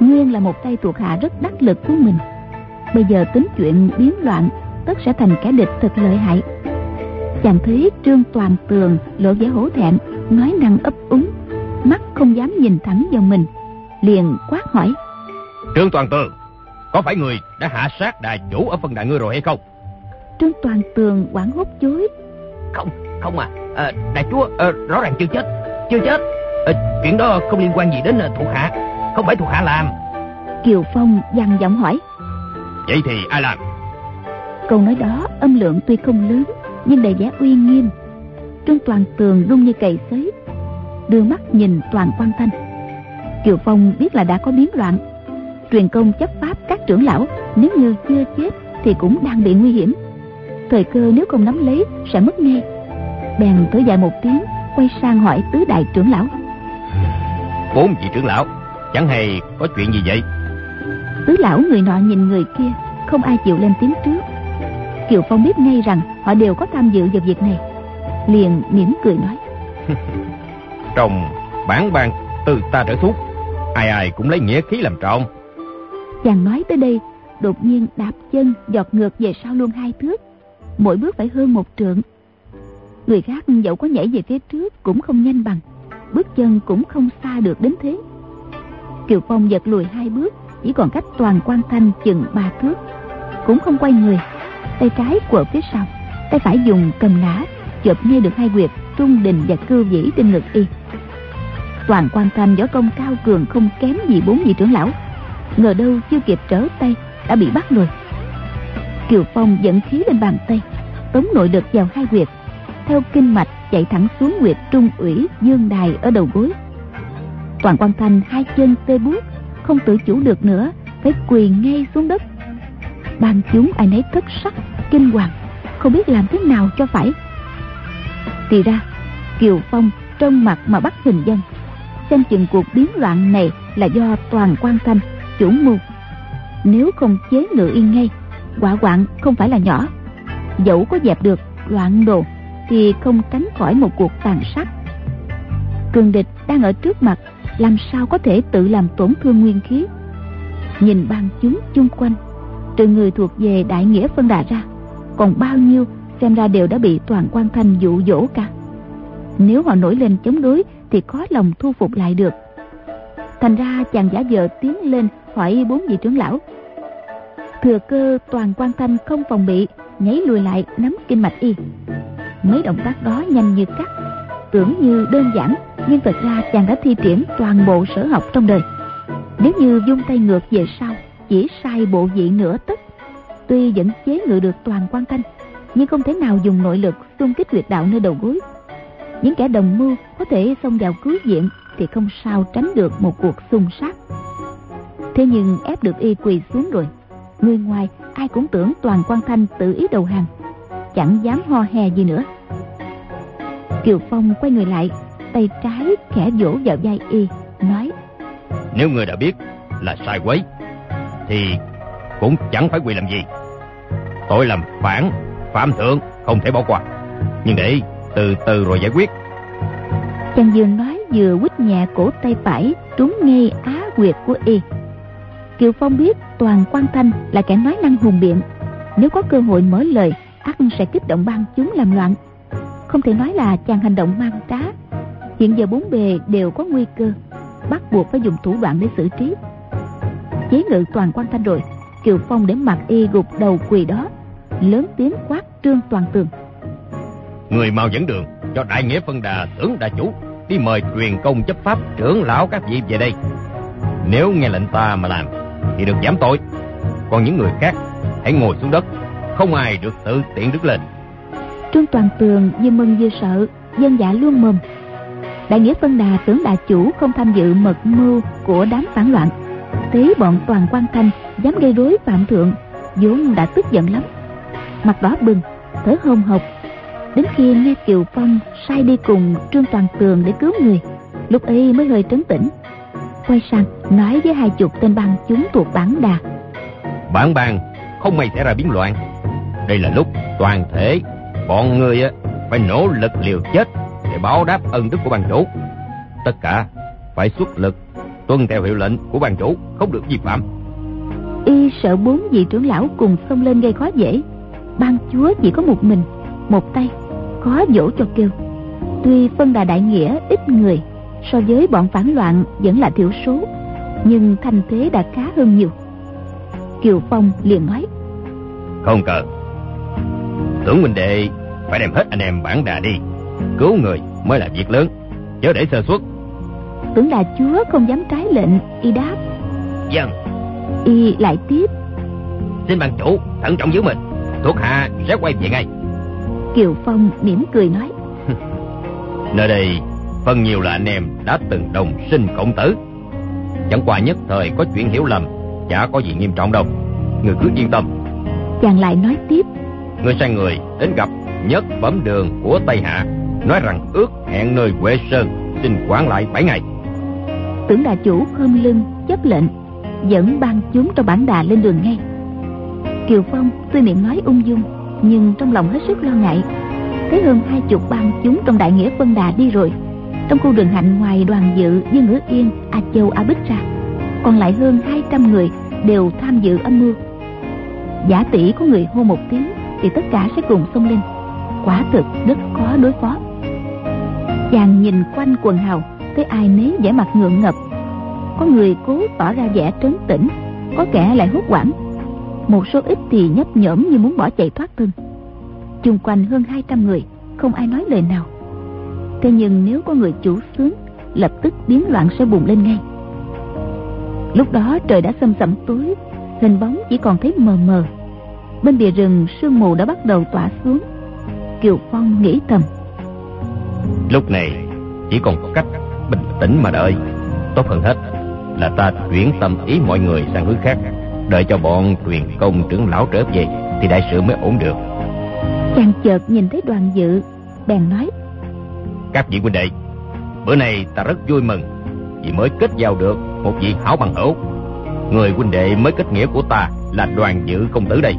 nguyên là một tay thuộc hạ rất đắc lực của mình. Bây giờ tính chuyện biến loạn, tất sẽ thành kẻ địch thật lợi hại. Chàng thấy Trương Toàn Tường lộ vẻ hổ thẹn, nói năng ấp úng, mắt không dám nhìn thẳng vào mình, liền quát hỏi. Trương Toàn Tường, Có phải người đã hạ sát đà chủ ở phân đà ngươi rồi hay không? Trương Toàn Tường hoảng hốt chối. Không, không à, à đại chúa à, rõ ràng chưa chết. Chưa chết à, chuyện đó không liên quan gì đến thuộc hạ. Không phải thuộc hạ làm. Kiều Phong dằn giọng hỏi. Vậy thì ai làm? Câu nói đó âm lượng tuy không lớn nhưng đầy vẻ uy nghiêm. Trương Toàn Tường run như cầy sấy, đưa mắt nhìn Toàn Quan Thanh. Kiều Phong biết là đã có biến loạn. Truyền công chấp pháp các trưởng lão nếu như chưa chết thì cũng đang bị nguy hiểm. Thời cơ nếu không nắm lấy sẽ mất ngay. Bèn thở dài một tiếng, quay sang hỏi tứ đại trưởng lão. Bốn vị trưởng lão, chẳng hề có chuyện gì vậy? Tứ lão người nọ nhìn người kia, không ai chịu lên tiếng trước. Kiều Phong biết ngay rằng họ đều có tham dự vào việc này, liền mỉm cười nói. Trong bản ban từ ta trở thuốc, ai ai cũng lấy nghĩa khí làm trọng. Chàng nói tới đây đột nhiên đạp chân giọt ngược về sau luôn hai thước, mỗi bước phải hơn một trượng. Người khác dẫu có nhảy về phía trước cũng không nhanh bằng, bước chân cũng không xa được đến thế. Kiều Phong giật lùi hai bước, chỉ còn cách Toàn Quan Thanh chừng ba thước, cũng không quay người, tay trái quờ phía sau, tay phải dùng cầm nã chộp nghe được hai quyệt trung đình và cư vĩ trên ngực y. Toàn Quan Thanh võ công cao cường không kém gì bốn vị trưởng lão, ngờ đâu chưa kịp trở tay đã bị bắt rồi. Kiều Phong dẫn khí lên bàn tay, tống nội lực vào hai huyệt, theo kinh mạch chạy thẳng xuống huyệt trung ủy dương đài ở đầu gối. Toàn Quan Thanh hai chân tê buốt, không tự chủ được nữa, phải quỳ ngay xuống đất. Ban chúng ai nấy thất sắc kinh hoàng, không biết làm thế nào cho phải. Thì ra Kiều Phong trong mặt mà bắt hình dân, xem chừng cuộc biến loạn này là do Toàn Quan Thanh chủ mưu. Nếu không chế ngự y ngay, quả quạng không phải là nhỏ. Dẫu có dẹp được loạn đồ thì không tránh khỏi một cuộc tàn sát. Cường địch đang ở trước mặt, làm sao có thể tự làm tổn thương nguyên khí? Nhìn bang chúng chung quanh, trừ người thuộc về đại nghĩa phân đà ra, còn bao nhiêu xem ra đều đã bị Toàn Quan Thanh dụ dỗ cả. Nếu họ nổi lên chống đối thì khó lòng thu phục lại được. Thành ra chàng giả vờ tiến lên hỏi bốn vị trưởng lão. Thừa cơ Toàn Quan Thanh không phòng bị, nhảy lùi lại nắm kinh mạch y. Mấy động tác đó nhanh như cắt, tưởng như đơn giản, nhưng thật ra chàng đã thi triển toàn bộ sở học trong đời. Nếu như vung tay ngược về sau, chỉ sai bộ vị nửa tức, tuy vẫn chế ngự được Toàn Quan Thanh, nhưng không thể nào dùng nội lực xung kích huyệt đạo nơi đầu gối. Những kẻ đồng mưu có thể xông vào cứu viện thì không sao tránh được một cuộc xung sát. Thế nhưng ép được y quỳ xuống rồi, người ngoài ai cũng tưởng Toàn Quan Thanh tự ý đầu hàng, chẳng dám ho hè gì nữa. Kiều Phong quay người lại, tay trái khẽ vỗ vào vai y, nói: Nếu người đã biết là sai quấy thì cũng chẳng phải quỳ làm gì. Tội làm phản phạm thượng không thể bỏ qua, nhưng để từ từ rồi giải quyết. Chàng vừa nói vừa quýt nhẹ cổ tay phải trúng ngay á huyệt của y. Kiều Phong biết Toàn Quan Thanh là kẻ nói năng hùng biện, nếu có cơ hội mở lời ắt sẽ kích động bang chúng làm loạn. Không thể nói là chàng hành động mang trá. Hiện giờ bốn bề đều có nguy cơ, bắt buộc phải dùng thủ đoạn để xử trí. Chế ngự Toàn Quan Thanh rồi, Kiều Phong để mặc y gục đầu quỳ đó, lớn tiếng quát Trương Toàn Tường: Người mau dẫn đường cho đại nghĩa phân đà tưởng đà chủ đi mời truyền công chấp pháp trưởng lão các vị về đây. Nếu nghe lệnh ta mà làm thì được giảm tội, còn những người khác hãy ngồi xuống đất, không ai được tự tiện đứng lên. Trương Toàn Tường vừa mừng vừa sợ, dân dạ luôn mồm. Đại nghĩa phân đà tưởng đà chủ không tham dự mật mưu của đám phản loạn, thấy bọn Toàn Quan Thanh dám gây rối phạm thượng, vốn đã tức giận lắm, mặt đỏ bừng, thở hổn hộc. Đến khi nghe Kiều Phong sai đi cùng Trương Toàn Tường để cứu người, lúc ấy mới hơi trấn tĩnh, quay sang nói với hai chục tên bang chúng thuộc bản đà: Bản bang không may xảy ra biến loạn, đây là lúc toàn thể bọn người phải nỗ lực liều chết để báo đáp ân đức của bang chủ. Tất cả phải xuất lực tuân theo hiệu lệnh của bang chủ, không được vi phạm. Y sợ bốn vị trưởng lão cùng xông lên gây khó dễ, ban chúa chỉ có một mình một tay, khó dỗ cho kêu. Tuy phân đà đại nghĩa ít người, so với bọn phản loạn vẫn là thiểu số, nhưng thanh thế đã khá hơn nhiều. Kiều Phong liền nói: Không cần, tưởng huynh đệ phải đem hết anh em bản đà đi, cứu người mới là việc lớn, chớ để sơ suất. Tưởng Đà Chúa không dám trái lệnh, y đáp: Vâng. Y lại tiếp: Xin bằng chủ thận trọng giữ mình, thuộc hạ sẽ quay về ngay. Kiều Phong mỉm cười nói: Nơi đây phần nhiều là anh em đã từng đồng sinh cộng tử, chẳng qua nhất thời có chuyện hiểu lầm, chả có gì nghiêm trọng đâu, người cứ yên tâm. Chàng lại nói tiếp: Người sai người đến gặp nhất phẩm đường của Tây Hạ, nói rằng ước hẹn nơi Huệ Sơn, xin quản lại bảy ngày. Tưởng Đà Chủ khom lưng chấp lệnh, dẫn ban chúng trong bản đà lên đường ngay. Kiều Phong tuy miệng nói ung dung, nhưng trong lòng hết sức lo ngại. Thấy hơn hai chục ban chúng trong đại nghĩa quân đà đi rồi, trong khu đường hạnh ngoài Đoàn Dự, Vương Ngữ Yên, A Châu, A Bích ra, còn lại hơn hai trăm người đều tham dự âm mưu. Giả tỷ có người hô một tiếng thì tất cả sẽ cùng xông lên, quả thực rất khó đối phó. Chàng nhìn quanh quần hào, thấy ai nấy vẻ mặt ngượng ngập, có người cố tỏ ra vẻ trấn tĩnh, có kẻ lại hốt hoảng, một số ít thì nhấp nhổm như muốn bỏ chạy thoát thân. Chung quanh hơn hai trăm người không ai nói lời nào, thế nhưng nếu có người chủ xướng, lập tức biến loạn sẽ bùng lên ngay. Lúc đó trời đã xâm sẫm tối, hình bóng chỉ còn thấy mờ mờ. Bên bìa rừng sương mù đã bắt đầu tỏa xuống. Kiều Phong nghĩ thầm: Lúc này chỉ còn có cách bình tĩnh mà đợi, tốt hơn hết là ta chuyển tâm ý mọi người sang hướng khác, đợi cho bọn truyền công trưởng lão trở về thì đại sự mới ổn được. Chàng chợt nhìn thấy Đoàn Dự, bèn nói: Các vị huynh đệ, bữa nay ta rất vui mừng vì mới kết giao được một vị hảo bằng hữu. Người huynh đệ mới kết nghĩa của ta là Đoàn Dự công tử đây.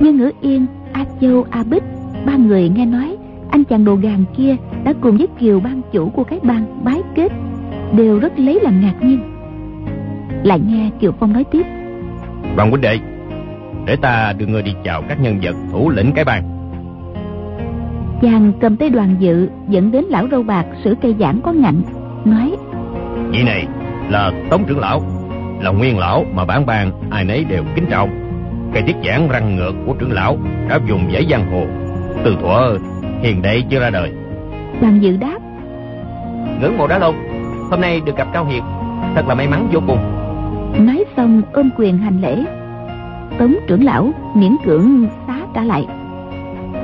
Vương Ngữ Yên, A Châu, A Bích, ba người nghe nói anh chàng đồ gàn kia đã cùng với Kiều ban chủ của cái bang bái kết, đều rất lấy làm ngạc nhiên. Lại nghe Kiều Phong nói tiếp: Đoàn huynh đệ, để ta đưa người đi chào các nhân vật thủ lĩnh cái bang. Chàng cầm tay Đoàn Dự dẫn đến lão râu bạc sử cây giảng có ngạnh, nói: Vị này là Tống trưởng lão, là nguyên lão mà bản bang ai nấy đều kính trọng. Cái tiết giảng răng ngược của trưởng lão đã dùng giải giang hồ, từ thuở hiền đệ chưa ra đời. Đoàn Dự đáp: Ngưỡng mộ đã lâu, hôm nay được gặp cao hiệp, thật là may mắn vô cùng. Nói xong ôm quyền hành lễ. Tống trưởng lão miễn cưỡng xá trả lại.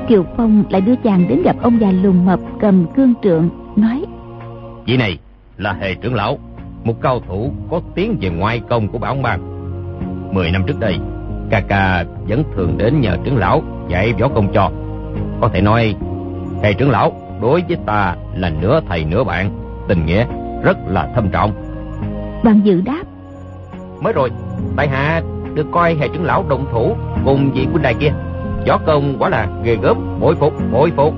Kiều Phong lại đưa chàng đến gặp ông già lùn mập cầm cương trượng, nói: Vị này là Hề trưởng lão, một cao thủ có tiếng về ngoại công của bảo bang. Mười năm trước đây, ca ca vẫn thường đến nhờ trưởng lão dạy võ công cho. Có thể nói Hề trưởng lão đối với ta là nửa thầy nửa bạn, tình nghĩa rất là thâm trọng. Đoàn Dự đáp: Mới rồi tại hạ được coi Hề trưởng lão động thủ cùng vị huynh đài kia, võ công quả là ghê gớm, bội phục bội phục.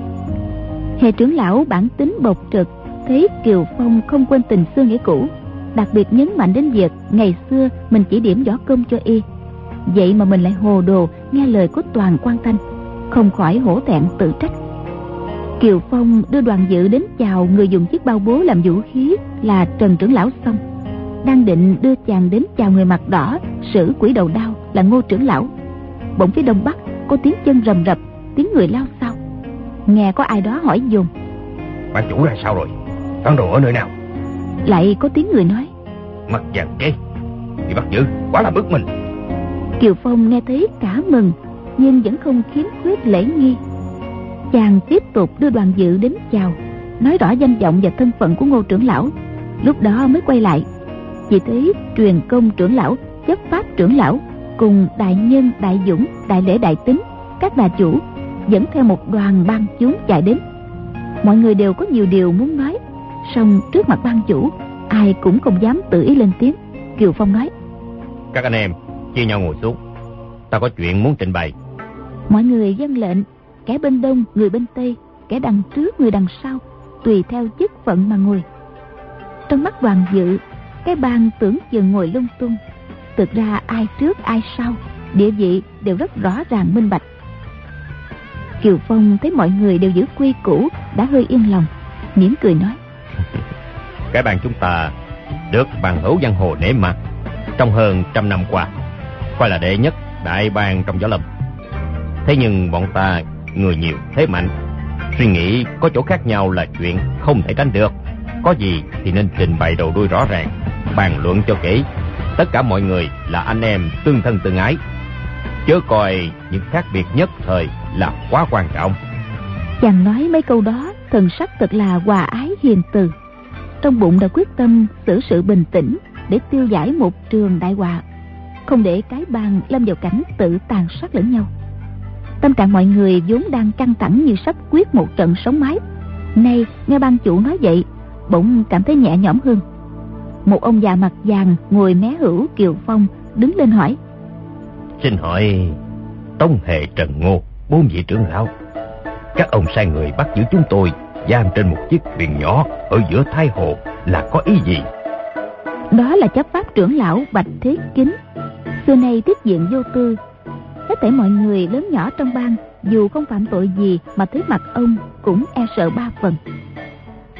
Hề trưởng lão bản tính bộc trực, thấy Kiều Phong không quên tình xưa nghĩa cũ, đặc biệt nhấn mạnh đến việc ngày xưa mình chỉ điểm võ công cho y, vậy mà mình lại hồ đồ nghe lời của Toàn Quan Thanh, không khỏi hổ thẹn tự trách. Kiều Phong đưa Đoàn Dự đến chào người dùng chiếc bao bố làm vũ khí là Trần trưởng lão xong, đang định đưa chàng đến chào người mặt đỏ sử quỷ đầu đao là Ngô trưởng lão, bỗng phía đông bắc có tiếng chân rầm rập, tiếng người lao sau. Nghe có ai đó hỏi dồn: Bạn chủ ra sao rồi? Phản đồ ở nơi nào? Lại có tiếng người nói: Mặt vàng kia bị bắt giữ, quá là bức mình. Kiều Phong nghe thấy cả mừng, nhưng vẫn không khiếm khuyết lễ nghi. Chàng tiếp tục đưa Đoàn Dự đến chào, nói rõ danh vọng và thân phận của Ngô trưởng lão. Lúc đó mới quay lại, chỉ thấy truyền công trưởng lão, chấp pháp trưởng lão cùng đại nhân, đại dũng, đại lễ, đại tính, các đà chủ dẫn theo một đoàn ban chúng chạy đến. Mọi người đều có nhiều điều muốn nói, song trước mặt ban chủ ai cũng không dám tự ý lên tiếng. Kiều Phong nói: Các anh em chia nhau ngồi xuống, ta có chuyện muốn trình bày. Mọi người vâng lệnh, kẻ bên đông người bên tây, kẻ đằng trước người đằng sau, tùy theo chức phận mà ngồi. Trong mắt Đoàn Dự, cái bàn tưởng chừng ngồi lung tung, thực ra ai trước ai sau, địa vị đều rất rõ ràng minh bạch. Kiều Phong thấy mọi người đều giữ quy củ, đã hơi yên lòng, mỉm cười nói: Cái bàn chúng ta được bằng hữu giang hồ nể mặt trong hơn trăm năm qua, coi là đệ nhất đại bang trong võ lâm. Thế nhưng bọn ta người nhiều thế mạnh, suy nghĩ có chỗ khác nhau là chuyện không thể tránh được. Có gì thì nên trình bày đầu đuôi rõ ràng, bàn luận cho kỹ. Tất cả mọi người là anh em tương thân tương ái, chớ coi những khác biệt nhất thời là quá quan trọng. Chàng nói mấy câu đó, thần sắc thật là hòa ái hiền từ. Trong bụng đã quyết tâm xử sự bình tĩnh để tiêu giải một trường đại họa, không để cái bang lâm vào cảnh tự tàn sát lẫn nhau. Tâm trạng mọi người vốn đang căng thẳng như sắp quyết một trận sống mái, nay nghe bang chủ nói vậy, bỗng cảm thấy nhẹ nhõm hơn. Một ông già mặt vàng ngồi mé hữu Kiều Phong đứng lên hỏi: Xin hỏi Tống, Hề, Trần, Ngô, bốn vị trưởng lão, các ông sai người bắt giữ chúng tôi giam trên một chiếc thuyền nhỏ ở giữa Thái Hồ là có ý gì? Đó là chấp pháp trưởng lão Bạch Thế Kính, xưa nay tiết diện vô tư. Tất cả mọi người lớn nhỏ trong bang dù không phạm tội gì mà thấy mặt ông cũng e sợ ba phần.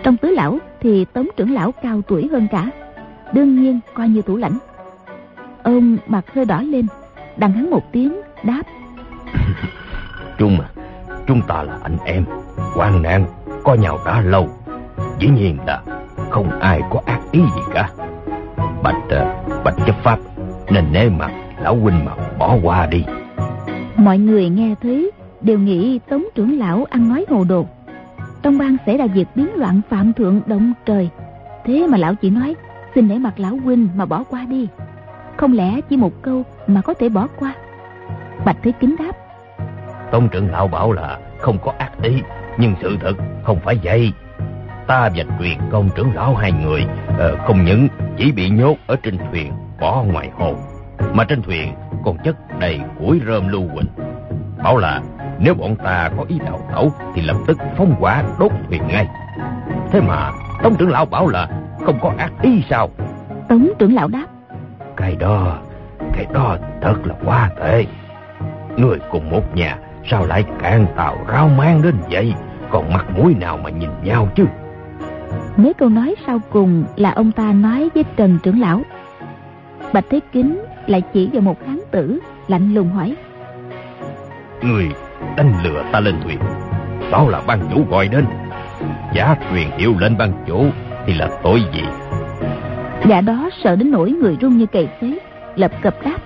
Trong tứ lão thì Tống trưởng lão cao tuổi hơn cả, đương nhiên coi như thủ lãnh. Ông mặt hơi đỏ lên, đằng hắn một tiếng đáp: Trung à, chúng ta là anh em, hoạn nạn có nhau đã lâu, dĩ nhiên là không ai có ác ý gì cả. Bạch, bạch chấp pháp nên nể mặt lão huynh mà bỏ qua đi. Mọi người nghe thấy đều nghĩ Tống trưởng lão ăn nói hồ đồ. Trong bang xảy ra việc biến loạn phạm thượng động trời, thế mà lão chỉ nói xin nể mặt lão huynh mà bỏ qua đi, không lẽ chỉ một câu mà có thể bỏ qua? Bạch Thế Kính đáp: Tống trưởng lão bảo là không có ác ý, nhưng sự thật không phải vậy. Ta và Truyền Công trưởng lão hai người ờ, không những chỉ bị nhốt ở trên thuyền bỏ ngoài hồ, mà trên thuyền còn chất đầy củi rơm lưu huỳnh. Bảo là nếu bọn ta có ý đào tẩu thì lập tức phóng hỏa đốt thuyền ngay. Thế mà Tống trưởng lão bảo là không có ác ý sao? Tống trưởng lão đáp: Cái đó, cái đó thật là quá tệ. Người cùng một nhà sao lại cạn tàu rao mang đến vậy, còn mặt mũi nào mà nhìn nhau chứ? Mấy câu nói sau cùng là ông ta nói với Trần trưởng lão. Bạch Thế Kính lại chỉ vào một hán tử lạnh lùng hỏi: Người đánh lừa ta lên thuyền, bảo là ban chủ gọi đến, giả truyền hiệu lên ban chủ thì là tội gì? Gã đó sợ đến nỗi người run như cầy sấy, lập cập đáp: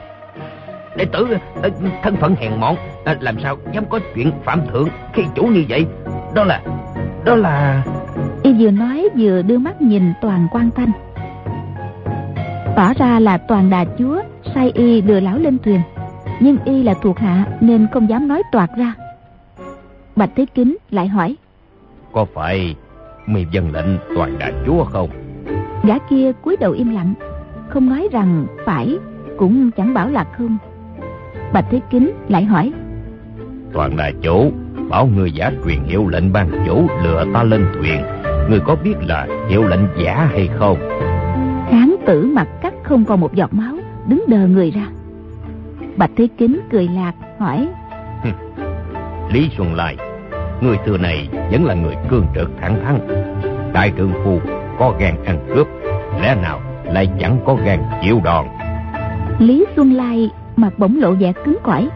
Đệ tử thân phận hèn mọn, làm sao dám có chuyện phạm thượng khi chủ như vậy. Đó là, đó là... Y vừa nói vừa đưa mắt nhìn Toàn Quan Thanh, tỏ ra là Toàn đà chúa sai y đưa lão lên thuyền, nhưng y là thuộc hạ nên không dám nói toạc ra. Bạch Thế Kính lại hỏi: Có phải mì dân lệnh Toàn đà chúa không? Gã kia cúi đầu im lặng, không nói rằng phải, cũng chẳng bảo là không. Bạch Thế Kính lại hỏi: Toàn đà chủ bảo người giả truyền hiệu lệnh ban chủ lừa ta lên thuyền, người có biết là hiệu lệnh giả hay không? Hán tử mặt cắt không còn một giọt máu, đứng đờ người ra. Bạch Thế Kính cười lạc hỏi: Lý Xuân Lai, người thừa này vẫn là người cương trực thẳng thắn, đại trưởng phu có gan ăn cướp, lẽ nào lại chẳng có gan chịu đòn? Lý Xuân Lai mặt bỗng lộ vẻ cứng cỏi,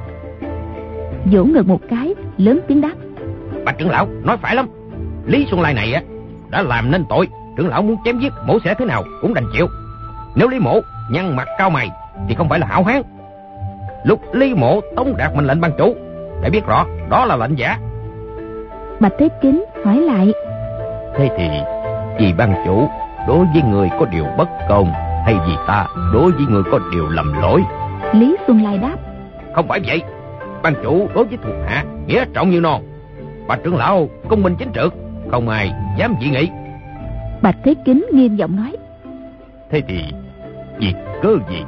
vỗ ngực một cái, lớn tiếng đáp: Bạch trưởng lão nói phải lắm, Lý Xuân Lai này á đã làm nên tội, trưởng lão muốn chém giết mổ xẻ thế nào cũng đành chịu. Nếu Lý mổ nhăn mặt cao mày thì không phải là hảo hán. Lúc Lý mổ tống đạt mệnh lệnh ban chủ, để biết rõ đó là lệnh giả. Bạch Thế Kính hỏi lại: Thế thì vì ban chủ đối với người có điều bất công, hay vì ta đối với người có điều lầm lỗi? Lý Xuân Lai đáp: Không phải vậy, ban chủ đối với thuộc hạ nghĩa trọng như non, Bạch trưởng lão công minh chính trực, không ai dám dị nghị. Bạch Thế Kính nghiêm giọng nói: Thế thì vì cớ gì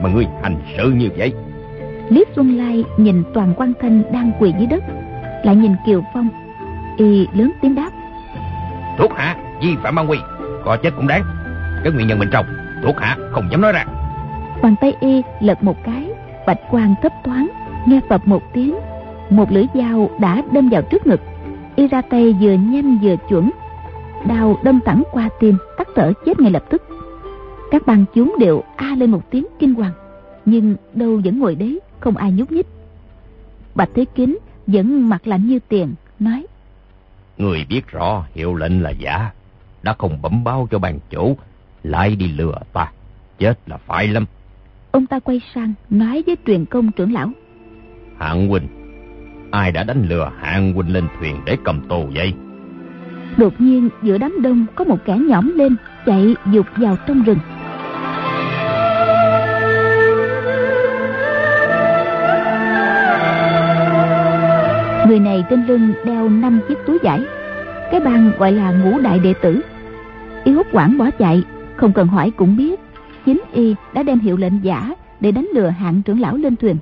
mà ngươi hành sự như vậy? Lý Xuân Lai nhìn Toàn Quan Thanh đang quỳ dưới đất, lại nhìn Kiều Phong, y lớn tiếng đáp: Thuộc hạ vi phạm an quy, có chết cũng đáng. Cái nguyên nhân bên trong thuộc hạ không dám nói ra. Bàn tay y lật một cái, bạch quang thấp thoáng, nghe phập một tiếng, một lưỡi dao đã đâm vào trước ngực. Y ra tay vừa nhanh vừa chuẩn, đao đâm thẳng qua tim, tắt thở chết ngay lập tức. Các bang chúng đều a lên một tiếng kinh hoàng, nhưng đâu vẫn ngồi đấy, không ai nhúc nhích. Bạch Thế Kính vẫn mặt lạnh như tiền, nói: Người biết rõ hiệu lệnh là giả, đã không bẩm báo cho bàn chủ, lại đi lừa ta, chết là phải lắm. Ông ta quay sang nói với Truyền Công trưởng lão: Hạng huynh, ai đã đánh lừa Hạng huynh lên thuyền để cầm tù vậy? Đột nhiên giữa đám đông có một kẻ nhõm lên, chạy vụt vào trong rừng. Người này trên lưng đeo năm chiếc túi vải, cái bang gọi là Ngũ Đại Đệ Tử. Y hốt hoảng bỏ chạy, không cần hỏi cũng biết chính y đã đem hiệu lệnh giả để đánh lừa Hạng trưởng lão lên thuyền.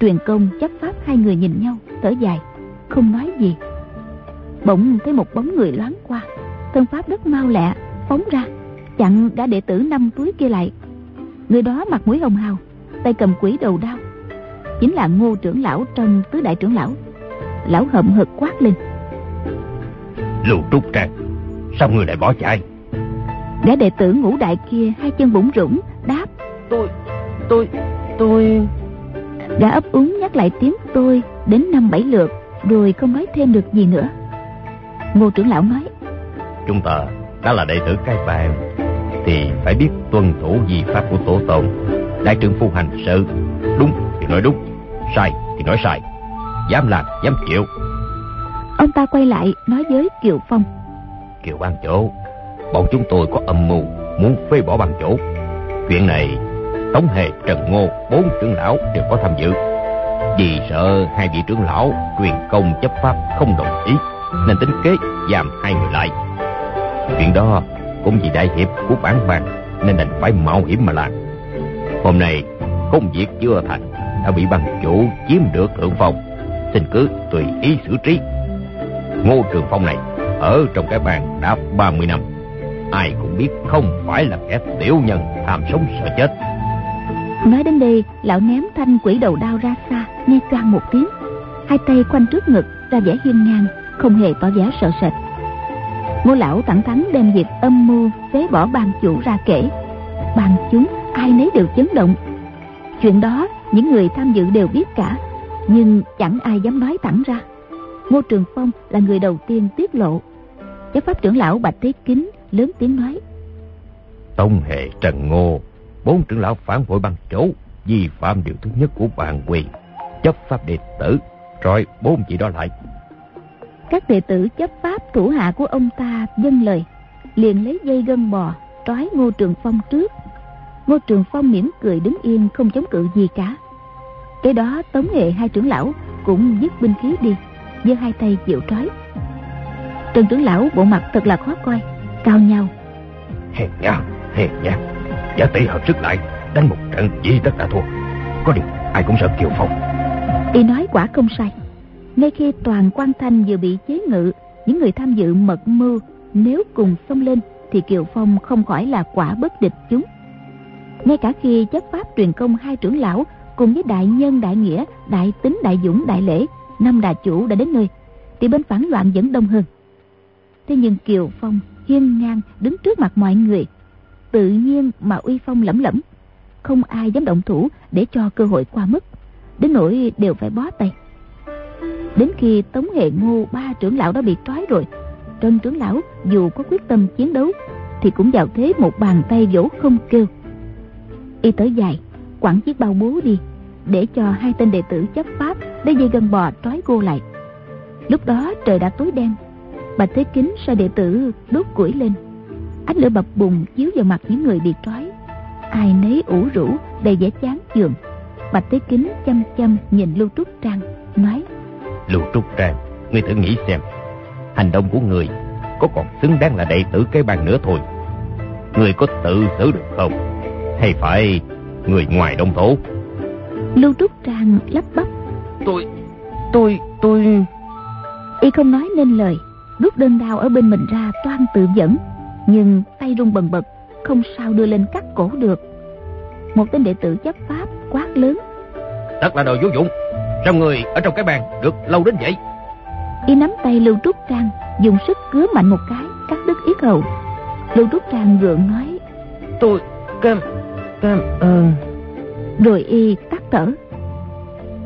Truyền Công chấp pháp hai người nhìn nhau, thở dài, không nói gì. Bỗng thấy một bóng người loáng qua, thân pháp rất mau lẹ, phóng ra, chặn gã đệ tử năm túi kia lại. Người đó mặt mũi hồng hào, tay cầm quỷ đầu đao, chính là Ngô trưởng lão trong Tứ Đại trưởng lão. Lão hậm hực quát lên: Lưu Trúc Trang, sao người lại bỏ chạy? Gã đệ tử Ngũ Đại kia hai chân bủn rủn đáp: Tôi, tôi, tôi... Gã ấp úng nhắc lại tiếng tôi đến năm bảy lượt, rồi không nói thêm được gì nữa. Ngô trưởng lão nói: Chúng ta đã là đệ tử cai vàng thì phải biết tuân thủ di pháp của tổ tông. Đại trưởng phu hành sự, đúng thì nói đúng, sai thì nói sai, dám làm dám chịu. Ông ta quay lại nói với Kiều Phong: Kiều ban chủ, bọn chúng tôi có âm mưu muốn phế bỏ ban chủ. Chuyện này Tống, Hề, Trần, Ngô bốn trưởng lão đều có tham dự. Vì sợ hai vị trưởng lão Truyền Công chấp pháp không đồng ý, nên tính kế giam hai người lại. Chuyện đó cũng vì đại hiệp của bản bàn, nên đành phải mạo hiểm mà làm. Hôm nay công việc chưa thành, đã bị ban chủ chiếm được thượng phong, xin cứ tùy ý xử trí. Ngô Trường Phong này ở trong cái bàn đã ba mươi năm, ai cũng biết không phải là kẻ tiểu nhân tham sống sợ chết. Nói đến đây, lão ném thanh quỷ đầu đao ra xa, nghe choang một tiếng, hai tay quanh trước ngực ra vẻ hiên ngang, không hề tỏ vẻ sợ sệt. Ngô lão thẳng thắn đem việc âm mưu phế bỏ ban chủ ra kể, bàn chúng ai nấy đều chấn động. Chuyện đó những người tham dự đều biết cả, nhưng chẳng ai dám nói thẳng ra. Ngô Trường Phong là người đầu tiên tiết lộ. Chấp pháp trưởng lão Bạch Thế Kính lớn tiếng nói: Tông, Hề, Trần, Ngô bốn trưởng lão phản bội ban chủ, vi phạm điều thứ nhất của bản quyền, chấp pháp đệ tử, trói bốn vị đó lại. Các đệ tử chấp pháp thủ hạ của ông ta vâng lời, liền lấy dây gân bò trói Ngô Trường Phong trước. Ngô Trường Phong mỉm cười đứng yên, không chống cự gì cả. Cái đó Tống, Hề hai trưởng lão cũng dứt binh khí đi, giơ hai tay chịu trói. Trần trưởng lão bộ mặt thật là khó coi, cao nhau: Hèn nhát, hèn nhát, giả tỷ hợp sức lại đánh một trận chỉ tất đã thua, có điều ai cũng sợ Kiều Phong. Y nói quả không sai. Ngay khi Toàn Quan Thanh vừa bị chế ngự, những người tham dự mật mưu nếu cùng xông lên thì Kiều Phong không khỏi là quả bất địch chúng. Ngay cả khi chấp pháp Truyền Công hai trưởng lão cùng với đại nhân đại nghĩa, đại tính đại dũng đại lễ năm đà chủ đã đến nơi, thì bên phản loạn vẫn đông hơn. Thế nhưng Kiều Phong hiên ngang đứng trước mặt mọi người, tự nhiên mà uy phong lẫm lẫm, không ai dám động thủ để cho cơ hội qua mất, đến nỗi đều phải bó tay. Đến khi Tống, Hề, Ngô ba trưởng lão đã bị trói rồi, Trần trưởng lão dù có quyết tâm chiến đấu thì cũng vào thế một bàn tay vỗ không kêu. Y tới dài quẳng chiếc bao bố đi, để cho hai tên đệ tử chấp pháp lấy dây gân bò trói cô lại. Lúc đó trời đã tối đen. Bạch Thế Kính sai đệ tử đốt củi lên, ánh lửa bập bùng chiếu vào mặt những người bị trói, ai nấy ủ rũ đầy vẻ chán chường. Bạch Thế Kính chăm chăm nhìn Lưu Trúc Trang nói: Lưu Trúc Trang, ngươi thử nghĩ xem, hành động của ngươi có còn xứng đáng là đệ tử cái bàn nữa thôi. Ngươi có tự xử được không, hay phải người ngoài động thủ? Lưu Trúc Trang lắp bắp: Tôi, tôi, tôi... Y không nói nên lời, rút đơn đao ở bên mình ra toan tự dẫn, nhưng tay run bần bật, không sao đưa lên cắt cổ được. Một tên đệ tử chấp pháp quát lớn: Thật là đồ vô dụng, sao người ở trong cái bàn được lâu đến vậy? Y nắm tay Lưu Trúc Trang, dùng sức cứa mạnh một cái, cắt đứt yết hầu. Lưu Trúc Trang gượng nói: Tôi, cam, cam ơn. rồi y tắt thở.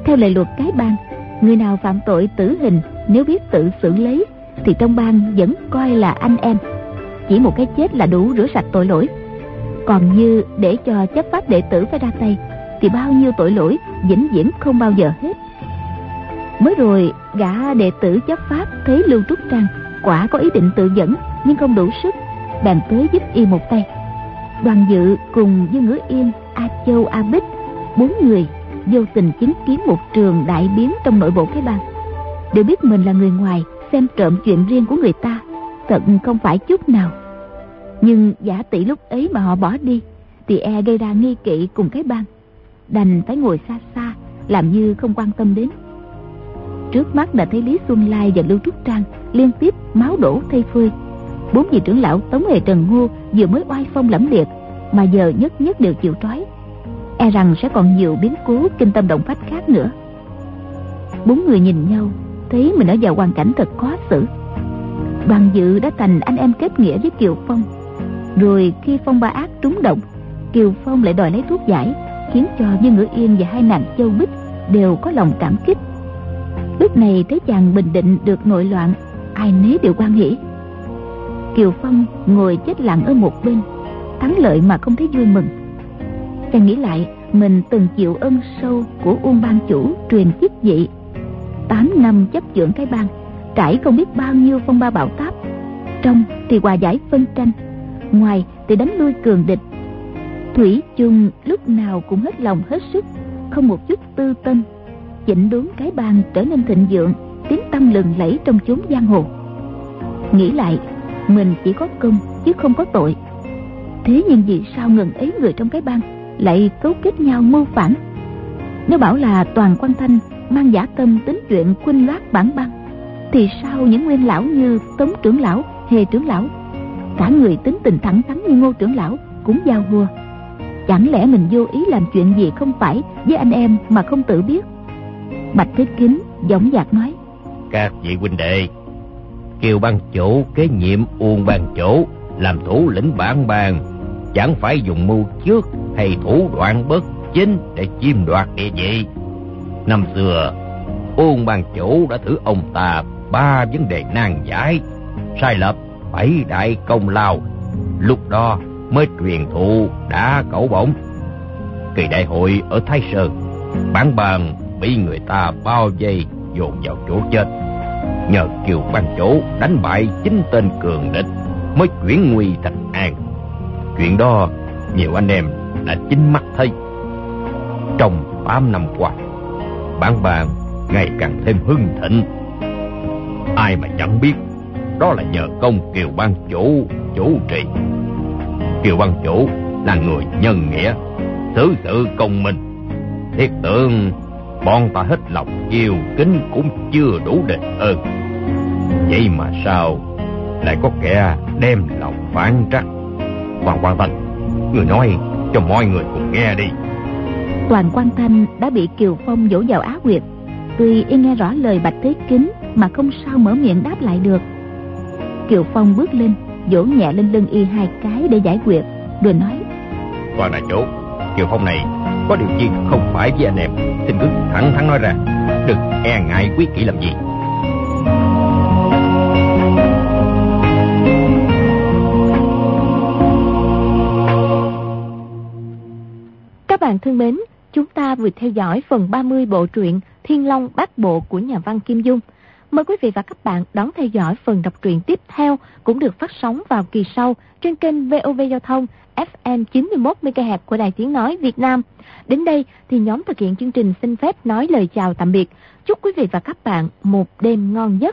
Theo lệ luật cái bang, người nào phạm tội tử hình nếu biết tự xử lấy thì trong bang vẫn coi là anh em, chỉ một cái chết là đủ rửa sạch tội lỗi. Còn như để cho chấp pháp đệ tử phải ra tay thì bao nhiêu tội lỗi vĩnh viễn không bao giờ hết. Mới rồi gã đệ tử chấp pháp thấy Lưu Trúc Trang quả có ý định tự dẫn nhưng không đủ sức, bèn tới giúp y một tay. Đoàn Dự cùng với Ngữ Yên, A Châu, A Bích, bốn người vô tình chứng kiến một trường đại biến trong nội bộ cái bang, đều biết mình là người ngoài xem trộm chuyện riêng của người ta, thật không phải chút nào. Nhưng giả tỷ lúc ấy mà họ bỏ đi thì e gây ra nghi kỵ cùng cái bang, đành phải ngồi xa xa làm như không quan tâm đến. Trước mắt đã thấy Lý Xuân Lai và Lưu Trúc Trang liên tiếp máu đổ thay phơi, bốn vị trưởng lão Tống, Hề, Trần, Ngô vừa mới oai phong lẫm liệt mà giờ nhất nhất đều chịu trói, e rằng sẽ còn nhiều biến cố kinh tâm động phách khác nữa. Bốn người nhìn nhau thấy mình ở vào hoàn cảnh thật khó xử. Đoàn Dự đã thành anh em kết nghĩa với Kiều Phong, rồi khi Phong Ba Ác trúng động, Kiều Phong lại đòi lấy thuốc giải, khiến cho Như Ngữ Yên và hai nàng Châu, Bích đều có lòng cảm kích. Lúc này thấy chàng bình định được nội loạn, ai nấy đều hoan hỉ. Kiều Phong ngồi chết lặng ở một bên, thắng lợi mà không thấy vui mừng. Chàng nghĩ lại mình từng chịu ân sâu của Uông bang chủ truyền chức vị, tám năm chấp chưởng cái bang, trải không biết bao nhiêu phong ba bão táp, trong thì hòa giải phân tranh, ngoài thì đánh lui cường địch, thủy chung lúc nào cũng hết lòng hết sức, không một chút tư tâm, chỉnh đốn cái bang trở nên thịnh vượng, tiếng tăm lừng lẫy trong chốn giang hồ. Nghĩ lại mình chỉ có công chứ không có tội, thế nhưng vì sao ngần ấy người trong cái bang lại cấu kết nhau mưu phản? Nếu bảo là Toàn Quan Thanh mang giả tâm tính chuyện khuynh loát bản bang, thì sao những nguyên lão như Tống trưởng lão, Hề trưởng lão, cả người tính tình thẳng thắn như Ngô trưởng lão cũng giao hùa? Chẳng lẽ mình vô ý làm chuyện gì không phải với anh em mà không tự biết? Bạch Thế Kính dõng dạc nói: Các vị huynh đệ, Kiều bang chủ kế nhiệm Uông bang chủ làm thủ lĩnh bản bang, chẳng phải dùng mưu trước hay thủ đoạn bất chính để chiếm đoạt địa vị. Năm xưa Uông bang chủ đã thử ông ta ba vấn đề nan giải, sai lập bảy đại công lao, lúc đó mới truyền thụ đã cẩu bổng. Kỳ đại hội ở Thái Sơn, bản bang bị người ta bao vây dồn vào chỗ chết, nhờ Kiều bang chủ đánh bại chính tên cường địch mới chuyển nguy thành an. Chuyện đó nhiều anh em đã chính mắt thấy. Trong tám năm qua, bản bang ngày càng thêm hưng thịnh, ai mà chẳng biết đó là nhờ công Kiều bang chủ chủ trì. Kiều bang chủ là người nhân nghĩa, xử sự công minh, thiết tưởng bọn ta hết lòng yêu kính cũng chưa đủ đền ơn, vậy mà sao lại có kẻ đem lòng phản trắc. Toàn Quan Thanh, người nói cho mọi người cùng nghe đi. Toàn Quan Thanh đã bị Kiều Phong dỗ vào á huyệt, tuy y nghe rõ lời Bạch Thế Kính mà không sao mở miệng đáp lại được. Kiều Phong bước lên vỗ nhẹ lên lưng y hai cái để giải quyết, rồi nói: Toàn đại chủ, Kiều Phong này có điều gì không phải với anh em, xin cứ thẳng thắn nói ra, đừng e ngại quý kỹ làm gì. Các bạn thân mến, chúng ta vừa theo dõi phần ba mươi bộ truyện Thiên Long Bát Bộ của nhà văn Kim Dung. Mời quý vị và các bạn đón theo dõi phần đọc truyện tiếp theo cũng được phát sóng vào kỳ sau trên kênh vê o vê Giao thông ép em chín mươi mốt mê ga héc của Đài Tiếng nói Việt Nam. Đến đây thì nhóm thực hiện chương trình xin phép nói lời chào tạm biệt. Chúc quý vị và các bạn một đêm ngon giấc.